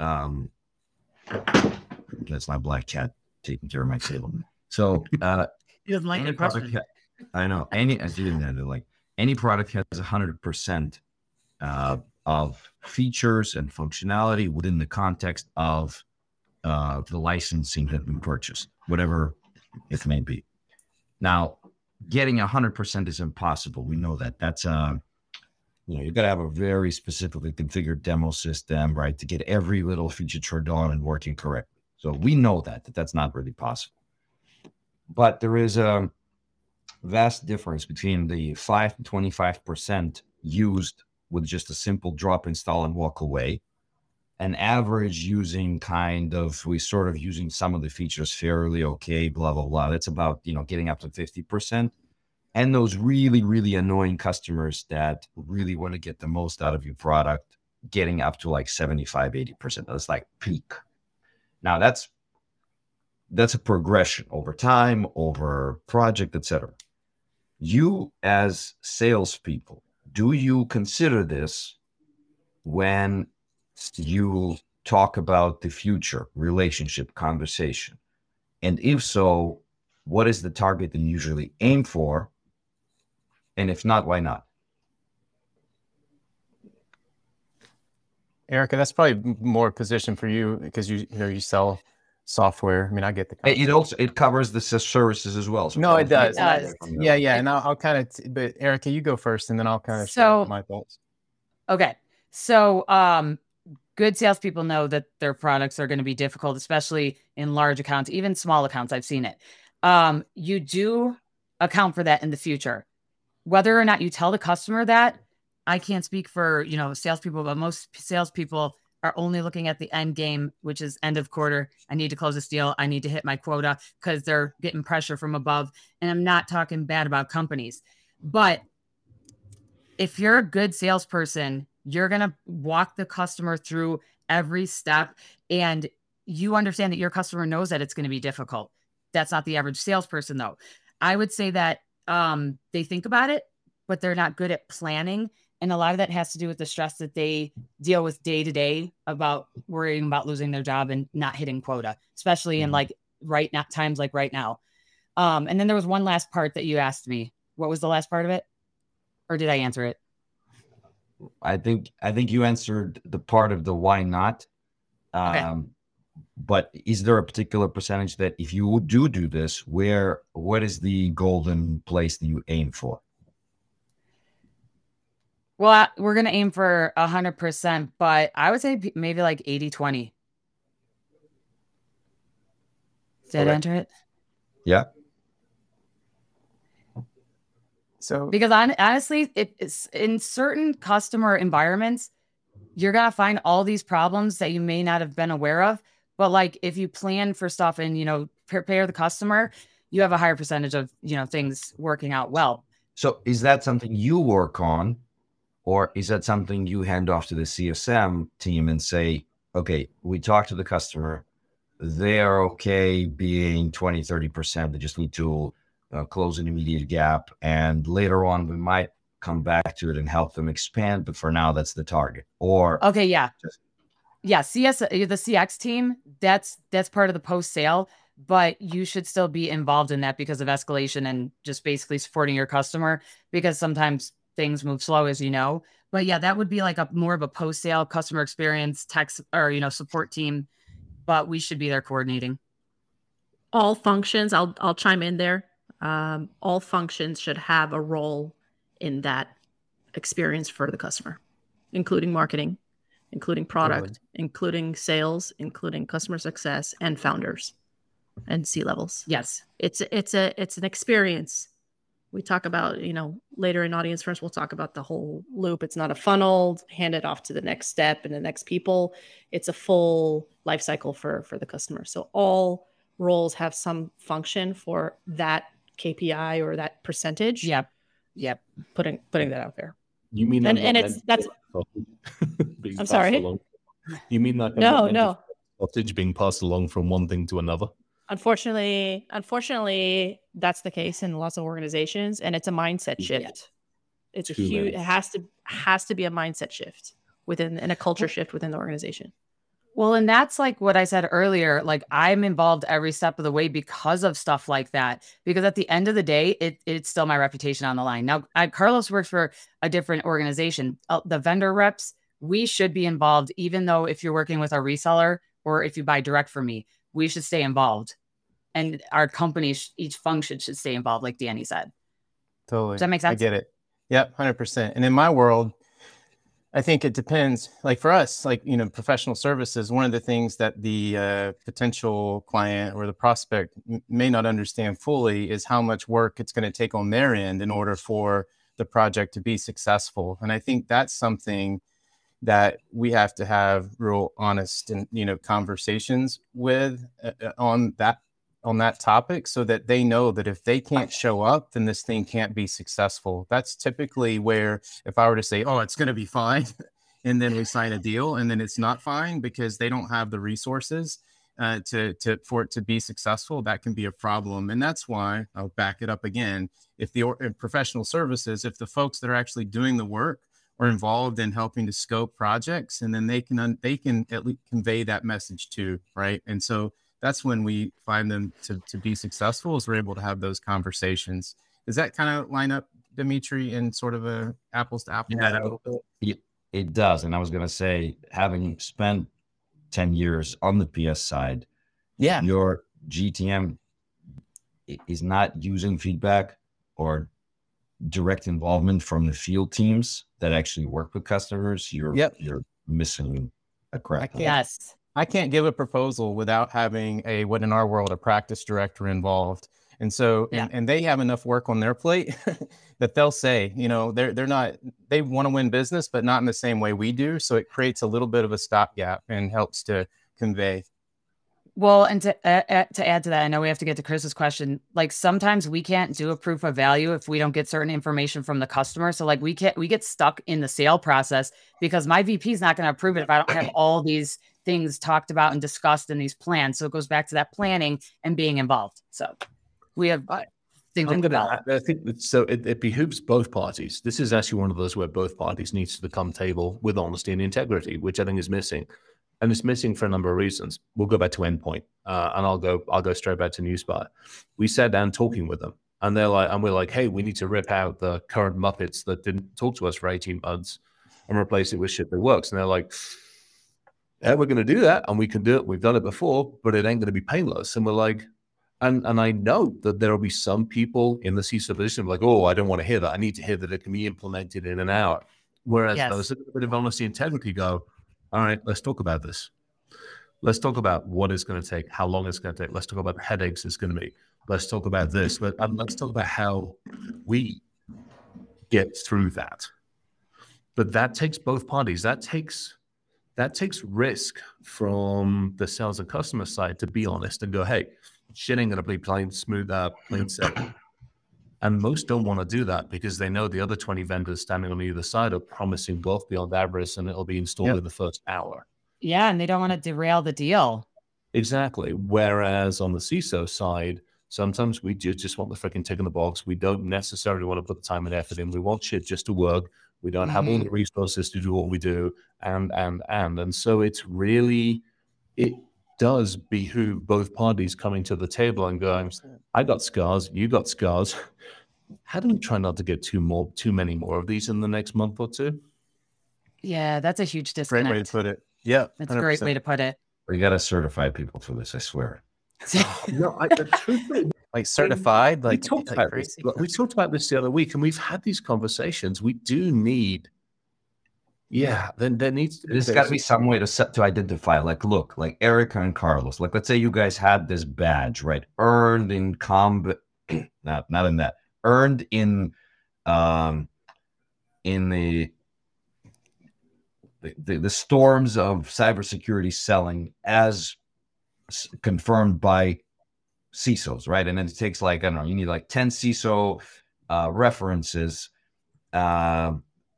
um, that's my black cat taking care of my table. So uh, he doesn't like it. Product, I know any, as you didn't know, like any product has a hundred percent uh, of features and functionality within the context of uh, the licensing that we purchased, whatever it may be. Now getting a hundred percent is impossible. We know that that's uh you know, you've got to have a very specifically configured demo system, right? To get every little feature turned on and working correctly. So we know that, that that's not really possible, but there is a vast difference between the five to twenty-five percent used with just a simple drop, install, and walk away, an average using kind of, we sort of using some of the features fairly okay, blah, blah, blah. That's about, you know, getting up to fifty percent. And those really, really annoying customers that really want to get the most out of your product, getting up to like seventy-five, eighty percent. That's like peak. Now that's, that's a progression over time, over project, et cetera. You as salespeople, do you consider this when you talk about the future relationship conversation? And if so, what is the target that you usually aim for? And if not, why not? Erica, that's probably more position for you because you, you know, you sell software. I mean, I get the concept. It also it covers the services as well. So no, it does. It does. Yeah, yeah. And I'll, I'll kind of. T- but Erica, you go first, and then I'll kind of so, share my thoughts. Okay, so um, good salespeople know that their products are going to be difficult, especially in large accounts, even small accounts. I've seen it. Um, you do account for that in the future, whether or not you tell the customer that. I can't speak for you know salespeople, but most salespeople are only looking at the end game, which is end of quarter. I need to close this deal. I need to hit my quota because they're getting pressure from above. And I'm not talking bad about companies, but if you're a good salesperson, you're going to walk the customer through every step. And you understand that your customer knows that it's going to be difficult. That's not the average salesperson though. I would say that um, they think about it, but they're not good at planning. And a lot of that has to do with the stress that they deal with day to day about worrying about losing their job and not hitting quota, especially mm-hmm. in like right now times like right now. Um, and then there was one last part that you asked me. What was the last part of it? Or did I answer it? I think I think you answered the part of the why not. Um, okay. But is there a particular percentage that if you do do this, where what is the golden place that you aim for? Well, we're going to aim for a hundred percent, but I would say maybe like eighty, twenty. Did I enter it? Yeah. So because on, honestly, it, it's in certain customer environments, you're going to find all these problems that you may not have been aware of. But like if you plan for stuff and, you know, prepare the customer, you have a higher percentage of, you know, things working out well. So is that something you work on, or is that something you hand off to the C S M team and say, okay, we talk to the customer, they're okay being twenty, thirty percent. They just need to uh, close an immediate gap. And later on, we might come back to it and help them expand. But for now, that's the target. Or okay, yeah. Just- yeah, C S, the C X team, that's that's part of the post-sale, but you should still be involved in that because of escalation and just basically supporting your customer, because sometimes things move slow, as you know. But yeah, that would be like a more of a post-sale customer experience tech or, you know, support team, but we should be there coordinating. All functions, I'll I'll chime in there. Um, all functions should have a role in that experience for the customer, including marketing, including product, including sales, including customer success, and founders and C-levels. Yes. It's it's a it's an experience. We talk about, you know, later in Audience First, we'll talk about the whole loop. It's not a funnel, hand it off to the next step and the next people. It's a full life cycle for, for the customer. So all roles have some function for that K P I or that percentage. Yep. Yep. Putting putting that out there. You mean that? And, and it's that's being I'm sorry. Along. You mean that? No, no. Sausage being passed along from one thing to another. Unfortunately, unfortunately, that's the case in lots of organizations, and it's a mindset shift. Yeah. It's Too a huge. It has to has to be a mindset shift within and a culture shift within the organization. Well, and that's like what I said earlier. Like I'm involved every step of the way because of stuff like that. Because at the end of the day, it it's still my reputation on the line. Now, I, Carlos works for a different organization. Uh, the vendor reps, we should be involved, even though if you're working with a reseller or if you buy direct from me, we should stay involved. And our company, sh- each function should stay involved, like Dani said. Totally. Does that make sense? I get it. Yep, one hundred percent. And in my world, I think it depends. Like for us, like, you know, professional services, one of the things that the uh, potential client or the prospect m- may not understand fully is how much work it's going to take on their end in order for the project to be successful. And I think that's something that we have to have real honest and, you know, conversations with uh, on that, on that topic, so that they know that if they can't show up, then this thing can't be successful. That's typically where, if I were to say, oh, it's going to be fine, and then we sign a deal and then it's not fine because they don't have the resources uh, to, to, for it to be successful, that can be a problem. And that's why I'll back it up again. If the or, if professional services, if the folks that are actually doing the work are involved in helping to scope projects, and then they can, un, they can at least convey that message too. Right. And so that's when we find them to, to be successful, is we're able to have those conversations. Does that kind of line up, Dmitriy, in sort of a apples to apples? Yeah, it does. And I was going to say, having spent ten years on the P S side, yeah, your G T M is not using feedback or direct involvement from the field teams that actually work with customers. You're, yep. you're missing a crack. Yes. I can't give a proposal without having a, what in our world, a practice director involved. And so, yeah. and, and they have enough work on their plate that they'll say, you know, they're, they're not, they want to win business, but not in the same way we do. So it creates a little bit of a stopgap and helps to convey. Well, and to, uh, to add to that, I know we have to get to Chris's question. Like sometimes we can't do a proof of value if we don't get certain information from the customer. So like we can't, we get stuck in the sale process because my V P is not going to approve it if I don't have all these things talked about and discussed in these plans. So it goes back to that planning and being involved. So we have I, things I'm gonna, I think that, so it, it behooves both parties. This is actually one of those where both parties needs to become table with honesty and integrity, which I think is missing. And it's missing for a number of reasons. We'll go back to Endpoint uh, and I'll go, I'll go straight back to Nuspire. We sat down talking with them and they're like, and we're like, hey, we need to rip out the current Muppets that didn't talk to us for eighteen months and replace it with shit that works. And they're like, yeah, we're going to do that, and we can do it. We've done it before, but it ain't going to be painless. And we're like, and and I know that there will be some people in the C I S O position like, oh, I don't want to hear that. I need to hear that it can be implemented in an hour. Whereas yes. those a bit of honesty and integrity go, all right, let's talk about this. Let's talk about what it's going to take, how long it's going to take. Let's talk about the headaches it's going to be. Let's talk about this. Let, and let's talk about how we get through that. But that takes both parties. That takes that takes risk from the sales and customer side to be honest and go, hey, shit ain't going to be plain smooth, uh, plain sailing. And most don't want to do that because they know the other twenty vendors standing on either side are promising wealth beyond avarice and it'll be installed yep. in the first hour. Yeah, and they don't want to derail the deal. Exactly. Whereas on the C I S O side, sometimes we do just want the freaking tick in the box. We don't necessarily want to put the time and effort in. We want shit just to work. We don't have mm-hmm. all the resources to do what we do, and, and, and. And so it's really, it does behoove both parties coming to the table and going, I got scars, you got scars. How do we try not to get too more, too many more of these in the next month or two? Yeah, that's a huge disconnect. Great way to put it. Yeah. That's one hundred percent. A great way to put it. We got to certify people for this, I swear. No, I, the truth, like certified, like, we talked, like about this, we talked about this the other week, and we've had these conversations. We do need, yeah. Then there needs to there's got to be some way to set to identify. Like, look, like Erica and Carlos. Like, let's say you guys had this badge, right? Earned in combat, not not in that. Earned in, um, in the. The, the storms of cybersecurity selling as s- confirmed by C I S Os, right? And then it takes like, I don't know, you need like ten C I S O uh, references uh,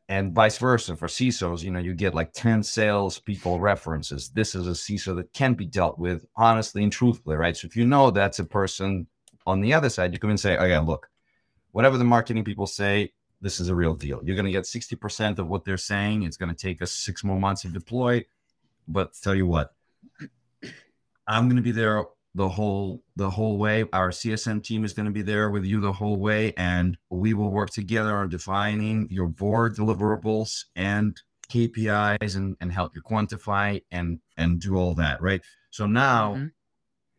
and vice versa. For C I S Os, you know, you get like ten salespeople references. This is a C I S O that can be dealt with honestly and truthfully, right? So if you know that's a person on the other side, you come and say, okay, look, whatever the marketing people say, this is a real deal. You're going to get sixty percent of what they're saying. It's going to take us six more months to deploy. But tell you what, I'm going to be there the whole the whole way. Our C S M team is going to be there with you the whole way. And we will work together on defining your board deliverables and K P Is and, and help you quantify and, and do all that, right? So now mm-hmm.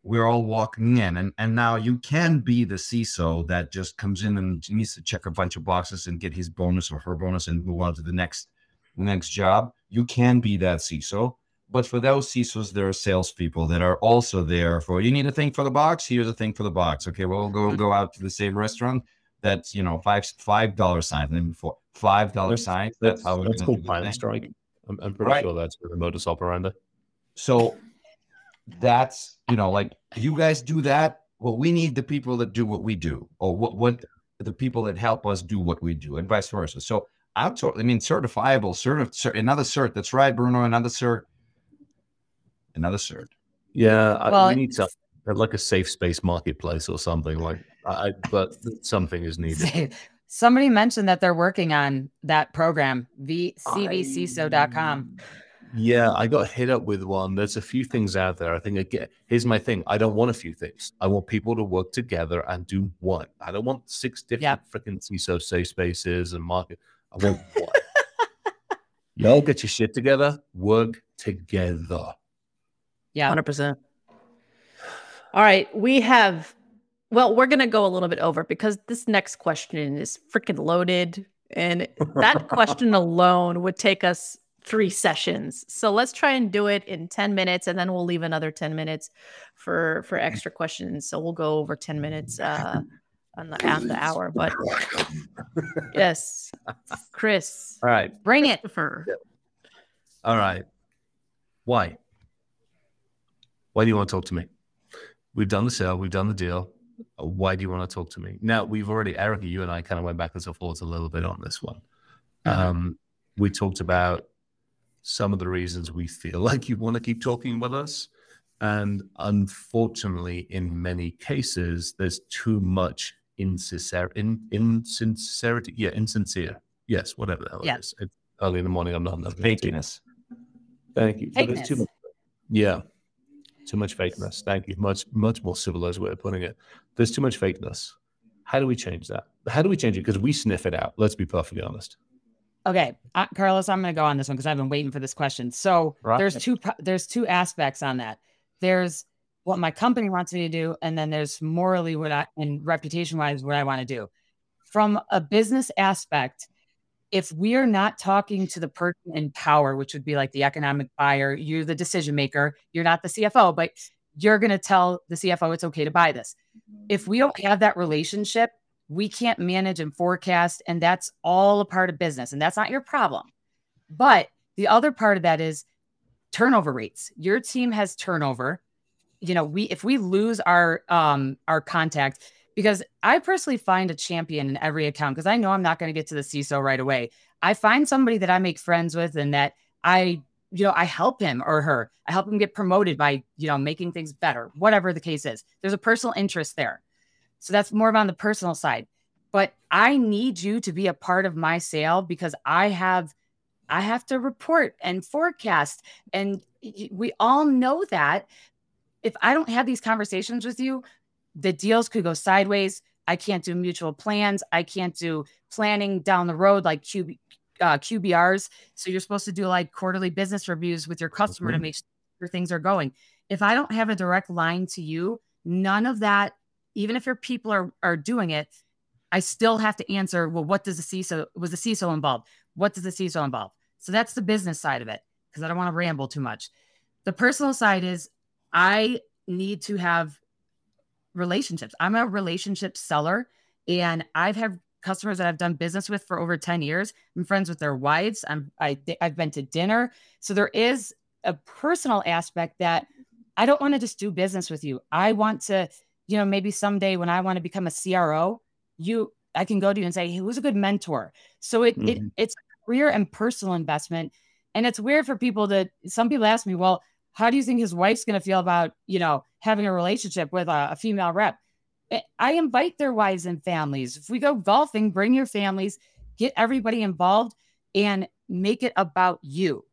we're all walking in, and, and now you can be the C I S O that just comes in and needs to check a bunch of boxes and get his bonus or her bonus and move on to the next next job. You can be that C I S O, but for those C I S Os, there are salespeople that are also there for, you need a thing for the box, here's a thing for the box. Okay, well, we'll go go out to the same restaurant. That's, you know, five five dollar signs, and then before five dollar signs. That's how we're that's called Final Strike. I'm, I'm pretty right. sure that's the modus operandi. So. That's, you know, like, you guys do that. Well, we need the people that do what we do, or what, what the people that help us do what we do, and vice versa. So I'm totally, I mean, certifiable, certif, cert, another cert. That's right, Bruno. Another cert. Another cert. Yeah. Well, I, we need something like a safe space marketplace or something like I, but something is needed. Somebody mentioned that they're working on that program, C V C S O dot com. Yeah, I got hit up with one. There's a few things out there. I think, again, here's my thing. I don't want a few things. I want people to work together and do one. I don't want six different yeah. freaking C I S O safe spaces and market. I want one. Y'all get your shit together. Work together. Yeah, one hundred percent. All right, we have, well, we're going to go a little bit over because this next question is freaking loaded. And that question alone would take us three sessions. So let's try and do it in ten minutes, and then we'll leave another ten minutes for, for extra questions. So we'll go over ten minutes uh, on the, at the hour, but yes, Chris, all right, bring it. All right. Why? Why do you want to talk to me? We've done the sale. We've done the deal. Why do you want to talk to me? Now we've already, Erica, you and I kind of went backwards and forwards a little bit on this one. Mm-hmm. Um, we talked about some of the reasons we feel like you want to keep talking with us. And unfortunately, in many cases, there's too much insincere, in, insincerity. Yeah, insincere. Yes, whatever the hell yeah. it is. It's early in the morning, I'm not enough. Fakeness. Thank you. Fakeness. Too much, yeah, too much fakeness. Thank you. Much, much more civilized way of putting it. There's too much fakeness. How do we change that? How do we change it? Because we sniff it out. Let's be perfectly honest. Okay, uh, Carlos, I'm going to go on this one because I've been waiting for this question. So right. there's two there's two aspects on that. There's what my company wants me to do, and then there's morally what I and reputation-wise what I want to do. From a business aspect, if we are not talking to the person in power, which would be like the economic buyer, you're the decision maker, you're not the C F O, but you're going to tell the C F O it's okay to buy this. If we don't have that relationship, we can't manage and forecast, and that's all a part of business, and that's not your problem. But the other part of that is turnover rates. Your team has turnover. You know, we if we lose our um, our contact, because I personally find a champion in every account, because I know I'm not going to get to the C I S O right away. I find somebody that I make friends with and that I, you know, I help him or her. I help him get promoted by, you know, making things better, whatever the case is. There's a personal interest there. So that's more of on the personal side. But I need you to be a part of my sale because I have I have to report and forecast. And we all know that if I don't have these conversations with you, the deals could go sideways. I can't do mutual plans. I can't do planning down the road like Q B, uh, Q B Rs. So you're supposed to do like quarterly business reviews with your customer mm-hmm. to make sure things are going. If I don't have a direct line to you, none of that, even if your people are, are doing it, I still have to answer, well, what does the C I S O, was the C I S O involved? What does the C I S O involve? So that's the business side of it, because I don't want to ramble too much. The personal side is I need to have relationships. I'm a relationship seller, and I've had customers that I've done business with for over ten years. I'm friends with their wives. I'm, I, I've been to dinner. So there is a personal aspect that I don't want to just do business with you. I want to, you know, maybe someday when I want to become a C R O, you, I can go to you and say, hey, who's a good mentor? So it, mm-hmm. it it's career and personal investment. And it's weird for people to, some people ask me, well, how do you think his wife's going to feel about, you know, having a relationship with a, a female rep? I invite their wives and families. If we go golfing, bring your families, get everybody involved and make it about you.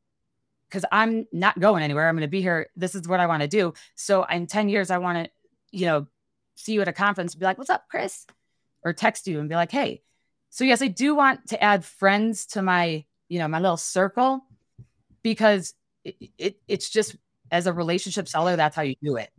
Cause I'm not going anywhere. I'm going to be here. This is what I want to do. So in ten years, I want to, you know, see you at a conference and be like, what's up, Chris? Or text you and be like, hey. So yes, I do want to add friends to my, you know, my little circle, because it, it it's just as a relationship seller, that's how you do it.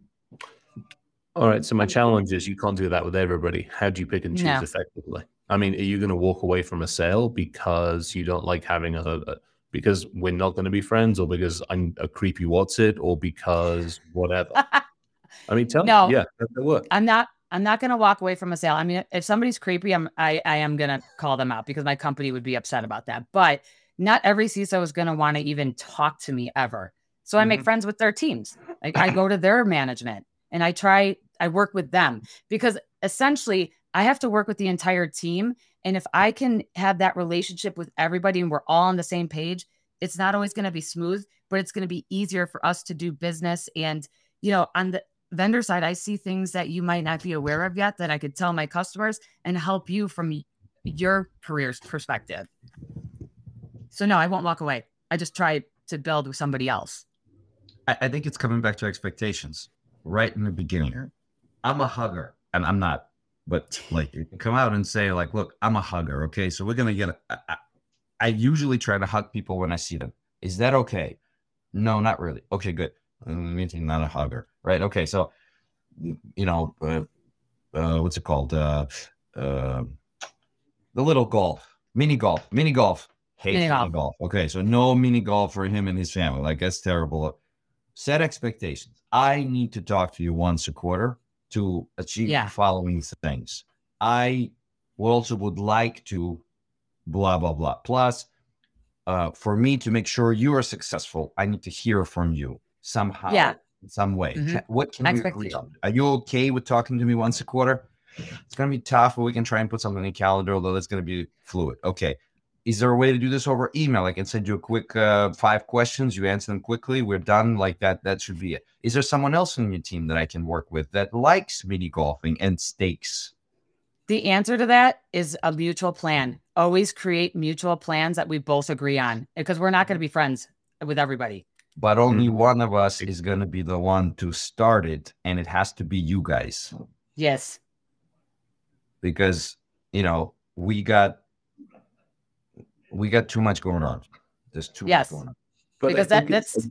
All right. So my challenge is you can't do that with everybody. How do you pick and choose no. effectively? I mean, are you going to walk away from a sale because you don't like having a, a because we're not going to be friends, or because I'm a creepy what's it, or because whatever? I mean, tell no, me. Yeah, that's the work. I'm not. I'm not going to walk away from a sale. I mean, if somebody's creepy, I'm, I, I am going to call them out because my company would be upset about that. But not every C I S O is going to want to even talk to me ever. So I mm-hmm. make friends with their teams. Like I go to their management and I try, I work with them, because essentially I have to work with the entire team. And if I can have that relationship with everybody and we're all on the same page, it's not always going to be smooth, but it's going to be easier for us to do business. And, you know, on the vendor side, I see things that you might not be aware of yet that I could tell my customers and help you from your career's perspective. So no, I won't walk away. I just try to build with somebody else. I, I think it's coming back to expectations right in the beginning. I'm a hugger, and I'm not, but like you can come out and say like, look, I'm a hugger. Okay. So we're going to get, a, I, I usually try to hug people when I see them. Is that okay? No, not really. Okay, good. I'm not a hugger. Right. Okay. So, you know, uh, uh, what's it called? Uh, uh, the little golf, mini golf, mini golf. Hate mini golf. golf. Okay. So no mini golf for him and his family. Like that's terrible. Set expectations. I need to talk to you once a quarter to achieve yeah. the following things. I also would like to blah, blah, blah. Plus, uh, for me to make sure you are successful, I need to hear from you somehow. Yeah. Some way. Mm-hmm. What can we agree on? Are you okay with talking to me once a quarter? It's going to be tough, but we can try and put something in the calendar, although that's going to be fluid. Okay. Is there a way to do this over email? I can send you a quick uh, five questions. You answer them quickly. We're done. Like that. That should be it. Is there someone else in your team that I can work with that likes mini golfing and steaks? The answer to that is a mutual plan. Always create mutual plans that we both agree on, because we're not going to be friends with everybody. But only one of us is going to be the one to start it, and it has to be you guys. Yes. Because, you know, we got we got too much going on. There's too yes. much going on. But because that, that's it's,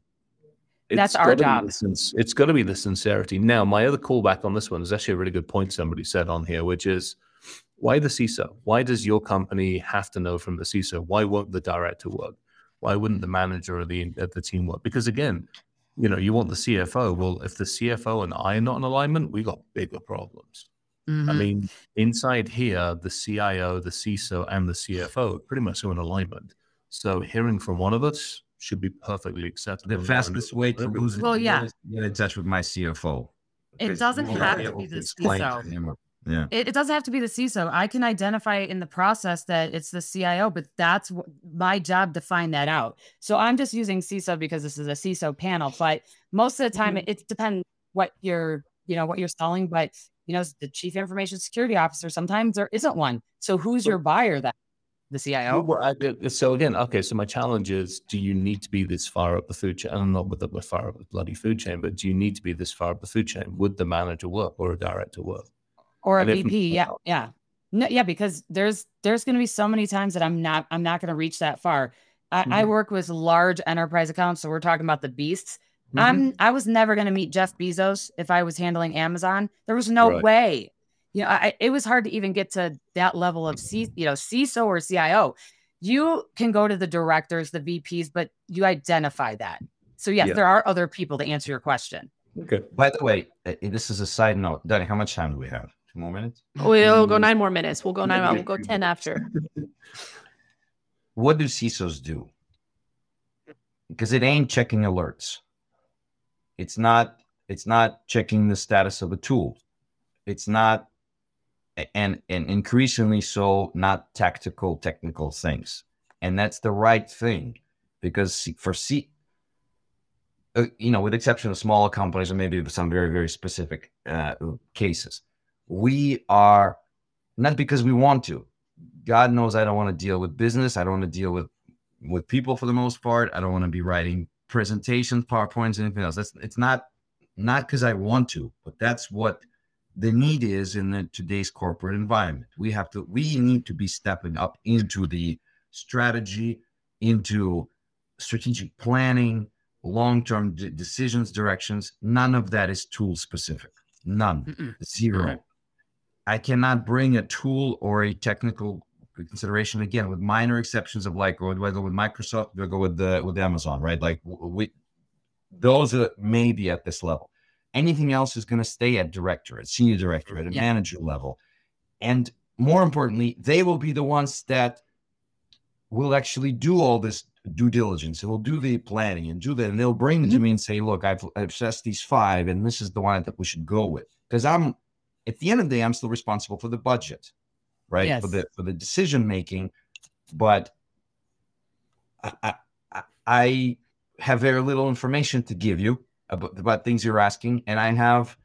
that's it's our job. Sinc- it's got to be the sincerity. Now, my other callback on this one is actually a really good point somebody said on here, which is, why the C I S O? Why does your company have to know from the C I S O? Why won't the director work? Why wouldn't the manager or the the team work? Because again, you know, you want the C F O. Well, if the C F O and I are not in alignment, we got bigger problems. Mm-hmm. I mean, inside here, the C I O, the C I S O, and the C F O pretty much are in alignment. So hearing from one of us should be perfectly acceptable. The fastest way to lose well, it yeah. is to get in touch with my C F O. It doesn't have to be the C I S O. Yeah. It, it doesn't have to be the C I S O. I can identify in the process that it's the C I O, but that's w- my job to find that out. So I'm just using C I S O because this is a C I S O panel, but most of the time mm-hmm. it, it depends what you're, you know, what you're selling, but you know, the chief information security officer, sometimes there isn't one. So who's your buyer then? The C I O? Well, I, so again, okay, so my challenge is, do you need to be this far up the food chain? I'm not with the far up the bloody food chain, but do you need to be this far up the food chain? Would the manager work or a director work? Or a V P, yeah, yeah. No, yeah, because there's there's going to be so many times that I'm not I'm not going to reach that far. I, mm-hmm. I work with large enterprise accounts, so we're talking about the beasts. Mm-hmm. I'm I was never going to meet Jeff Bezos if I was handling Amazon. There was no right. way. You know, I, it was hard to even get to that level of C, you know, C I S O or C I O. You can go to the directors, the V Ps, but you identify that. So yes, yeah. there are other people to answer your question. Okay. By the way, this is a side note. Dani, how much time do we have? More minutes? We'll go nine more minutes. We'll go nine. We'll go ten after. What do C I S Os do? Because it ain't checking alerts. It's not. It's not checking the status of a tool. It's not, and and increasingly so, not tactical technical things. And that's the right thing, because for C. Uh, you know, with the exception of smaller companies or maybe some very very specific uh, cases. We are not because we want to. God knows I don't want to deal with business. I don't want to deal with, with people for the most part. I don't want to be writing presentations, PowerPoints, anything else. That's it's not not because I want to, but that's what the need is in the, today's corporate environment. We have to. We need to be stepping up into the strategy, into strategic planning, long-term d- decisions, directions. None of that is tool specific. None. Mm-mm. Zero. Right. I cannot bring a tool or a technical consideration, again, with minor exceptions of like, whether with Microsoft, we'll go with the, with Amazon, right? Like we, those are maybe at this level. Anything else is going to stay at director, at senior director, at a yeah. manager level. And more importantly, they will be the ones that will actually do all this due diligence. It will do the planning and do that. And they'll bring it to me and say, look, I've, I've assessed these five, and this is the one that we should go with. Because I'm, at the end of the day, I'm still responsible for the budget, right? Yes. For the, for the decision-making. But I, I, I have very little information to give you about, about things you're asking. And I have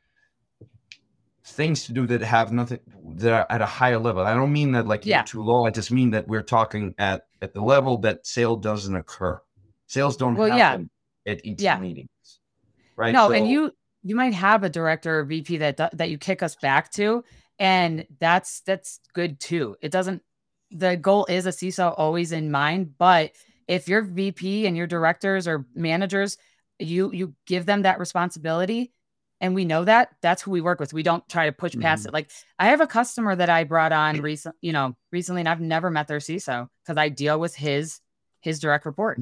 things to do that have nothing, that are at a higher level. I don't mean that like yeah. you're too low. I just mean that we're talking at, at the level that sale doesn't occur. Sales don't well, happen yeah. at each yeah. meeting, right? No, so, and you you might have a director or V P that that you kick us back to, and that's that's good too. It doesn't. The goal is a C I S O always in mind, but if your V P and your directors or managers, you you give them that responsibility. And we know that that's who we work with. We don't try to push past mm-hmm. it. Like I have a customer that I brought on recent, you know, recently, and I've never met their C I S O because I deal with his, his direct report.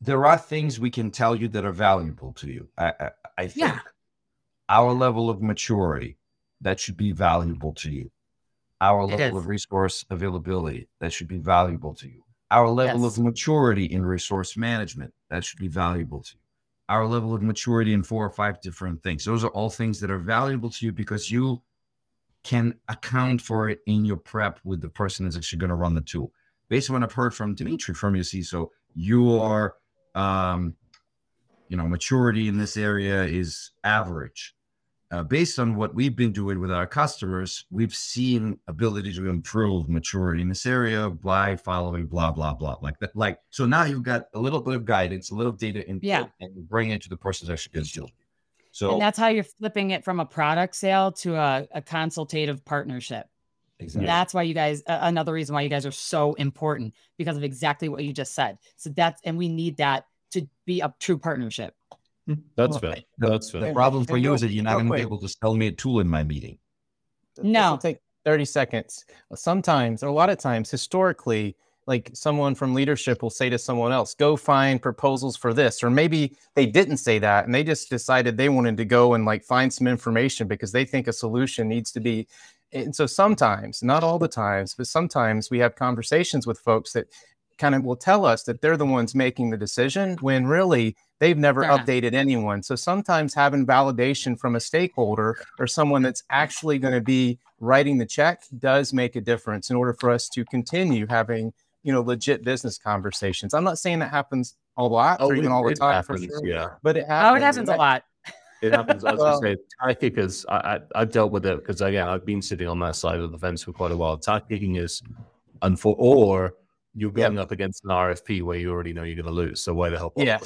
There are things we can tell you that are valuable to you. I, I, I think yeah. our level of maturity, that should be valuable to you. Our level of resource availability, that should be valuable to you. Our level yes. of maturity in resource management, that should be valuable to you. Our level of maturity in four or five different things. Those are all things that are valuable to you because you can account for it in your prep with the person that's actually going to run the tool. Based on what I've heard from Dmitriy, from your C I S O, you are, um, you know, maturity in this area is average. Uh, based on what we've been doing with our customers, we've seen ability to improve maturity in this area by following blah, blah, blah, like that. Like, so now you've got a little bit of guidance, a little data input, yeah. and bring it to the person's actually going to deal with you. So, and that's how you're flipping it from a product sale to a, a consultative partnership. Exactly. That's why you guys, uh, another reason why you guys are so important because of exactly what you just said. So that's, and we need that to be a true partnership. That's fair. That's fair. The problem for you is that you're not going to be able to sell me a tool in my meeting. No. It'll take thirty seconds. Sometimes, or a lot of times, historically, like someone from leadership will say to someone else, go find proposals for this. Or maybe they didn't say that and they just decided they wanted to go and like find some information because they think a solution needs to be And so sometimes, not all the times, but sometimes we have conversations with folks that kind of will tell us that they're the ones making the decision when really they've never yeah. updated anyone. So sometimes having validation from a stakeholder or someone that's actually going to be writing the check does make a difference in order for us to continue having, you know, legit business conversations. I'm not saying that happens a lot oh, or even it, all the time, happens, for sure, yeah. but it happens. Oh, it happens a lot. It happens. I was well, going to say, tire kickers, I, I, I've dealt with it because, again, I've been sitting on that side of the fence for quite a while. Tire kicking is, and for or you're going yep. up against an R F P where you already know you're going to lose. So why the hell? Yeah.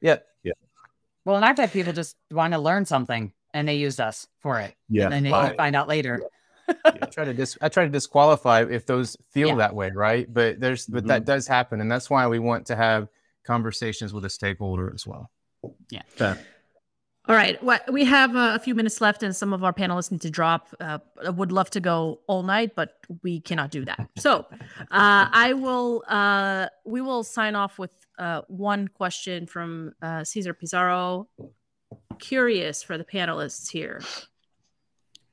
Yeah. Yeah. Well, and I've had people just want to learn something and they used us for it. Yeah. And then they right. find out later. Yeah. I, try to dis- I try to disqualify if those feel yeah. that way, right? But there's, mm-hmm. but that does happen. And that's why we want to have conversations with a stakeholder as well. Yeah. Fair. All right. Well, we have a few minutes left and some of our panelists need to drop. I uh, would love to go all night, but we cannot do that. So uh, I will, uh, we will sign off with uh, one question from uh, Cesar Pizarro. Curious for the panelists here.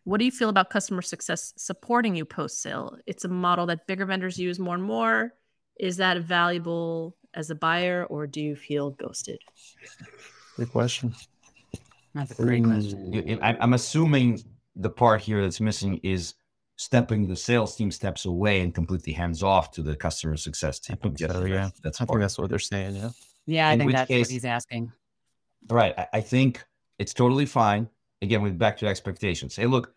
What do you feel about customer success supporting you post-sale? It's a model that bigger vendors use more and more. Is that valuable as a buyer or do you feel ghosted? Good question. That's a great question. I'm assuming the part here that's missing is stepping the sales team steps away and completely hands off to the customer success team. I think yes, so, yeah. That's I think that's what they're saying, yeah. Yeah, I in think that's case, what he's asking. Right. I, I think it's totally fine. Again, we're back to expectations. Hey, look,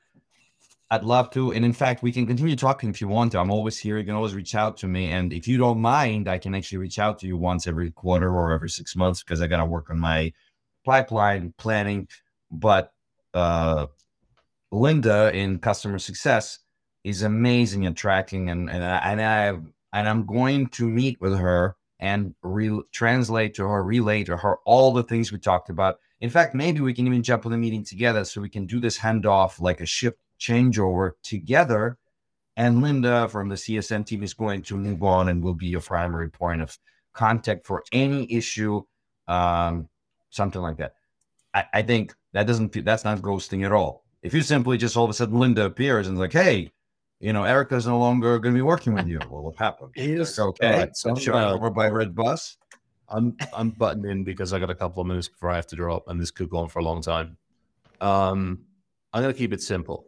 I'd love to. And in fact, we can continue talking if you want to. I'm always here. You can always reach out to me. And if you don't mind, I can actually reach out to you once every quarter or every six months because I got to work on my pipeline planning, but uh, Linda in customer success is amazing at tracking, and and I, and I and I'm going to meet with her and re- translate to her, relay to her all the things we talked about. In fact, maybe we can even jump on a meeting together so we can do this handoff like a ship changeover together. And Linda from the C S M team is going to move on and will be your primary point of contact for any issue. Um, Something like that. I, I think that doesn't feel, that's not ghosting at all. If you simply just all of a sudden Linda appears and like, hey, you know, Erica's no longer going to be working with you. Well, what happened? Yes. Like, okay, right. so I'm uh, over by Red Bus. I'm I'm buttoned in because I got a couple of minutes before I have to drop, and this could go on for a long time. Um, I'm going to keep it simple.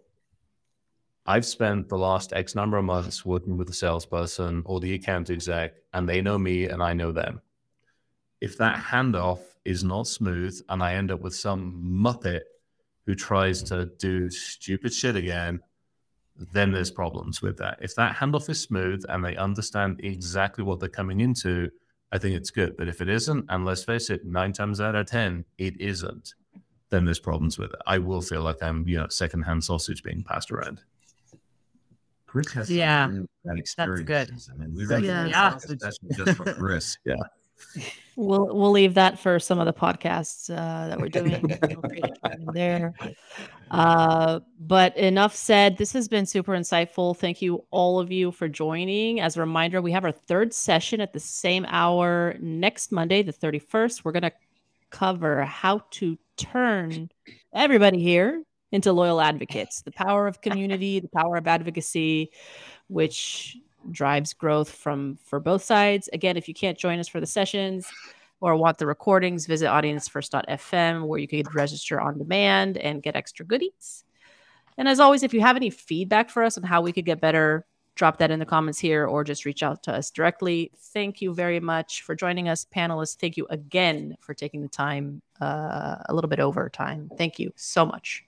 I've spent the last X number of months working with the salesperson or the account exec, and they know me and I know them. If that handoff is not smooth and I end up with some muppet who tries to do stupid shit again, then there's problems with that. If that handoff is smooth and they understand exactly what they're coming into, I think it's good. But if it isn't, and let's face it, nine times out of ten, it isn't, then there's problems with it. I will feel like I'm, you know, secondhand sausage being passed around. Chris has yeah, that experience. That's good. I mean, we really yeah. yeah. That's just for Chris. Yeah. We'll we'll leave that for some of the podcasts uh, that we're doing there. Uh, but enough said. This has been super insightful. Thank you all of you for joining. As a reminder, we have our third session at the same hour next Monday, the thirty-first. We're going to cover how to turn everybody here into loyal advocates. The power of community, the power of advocacy, which drives growth from for both sides. Again, if you can't join us for the sessions or want the recordings, visit audience first dot f m where you can register on demand and get extra goodies. And as always, if you have any feedback for us on how we could get better, drop that in the comments here or just reach out to us directly. Thank you very much for joining us, panelists. Thank you again for taking the time, uh, a little bit over time. Thank you so much.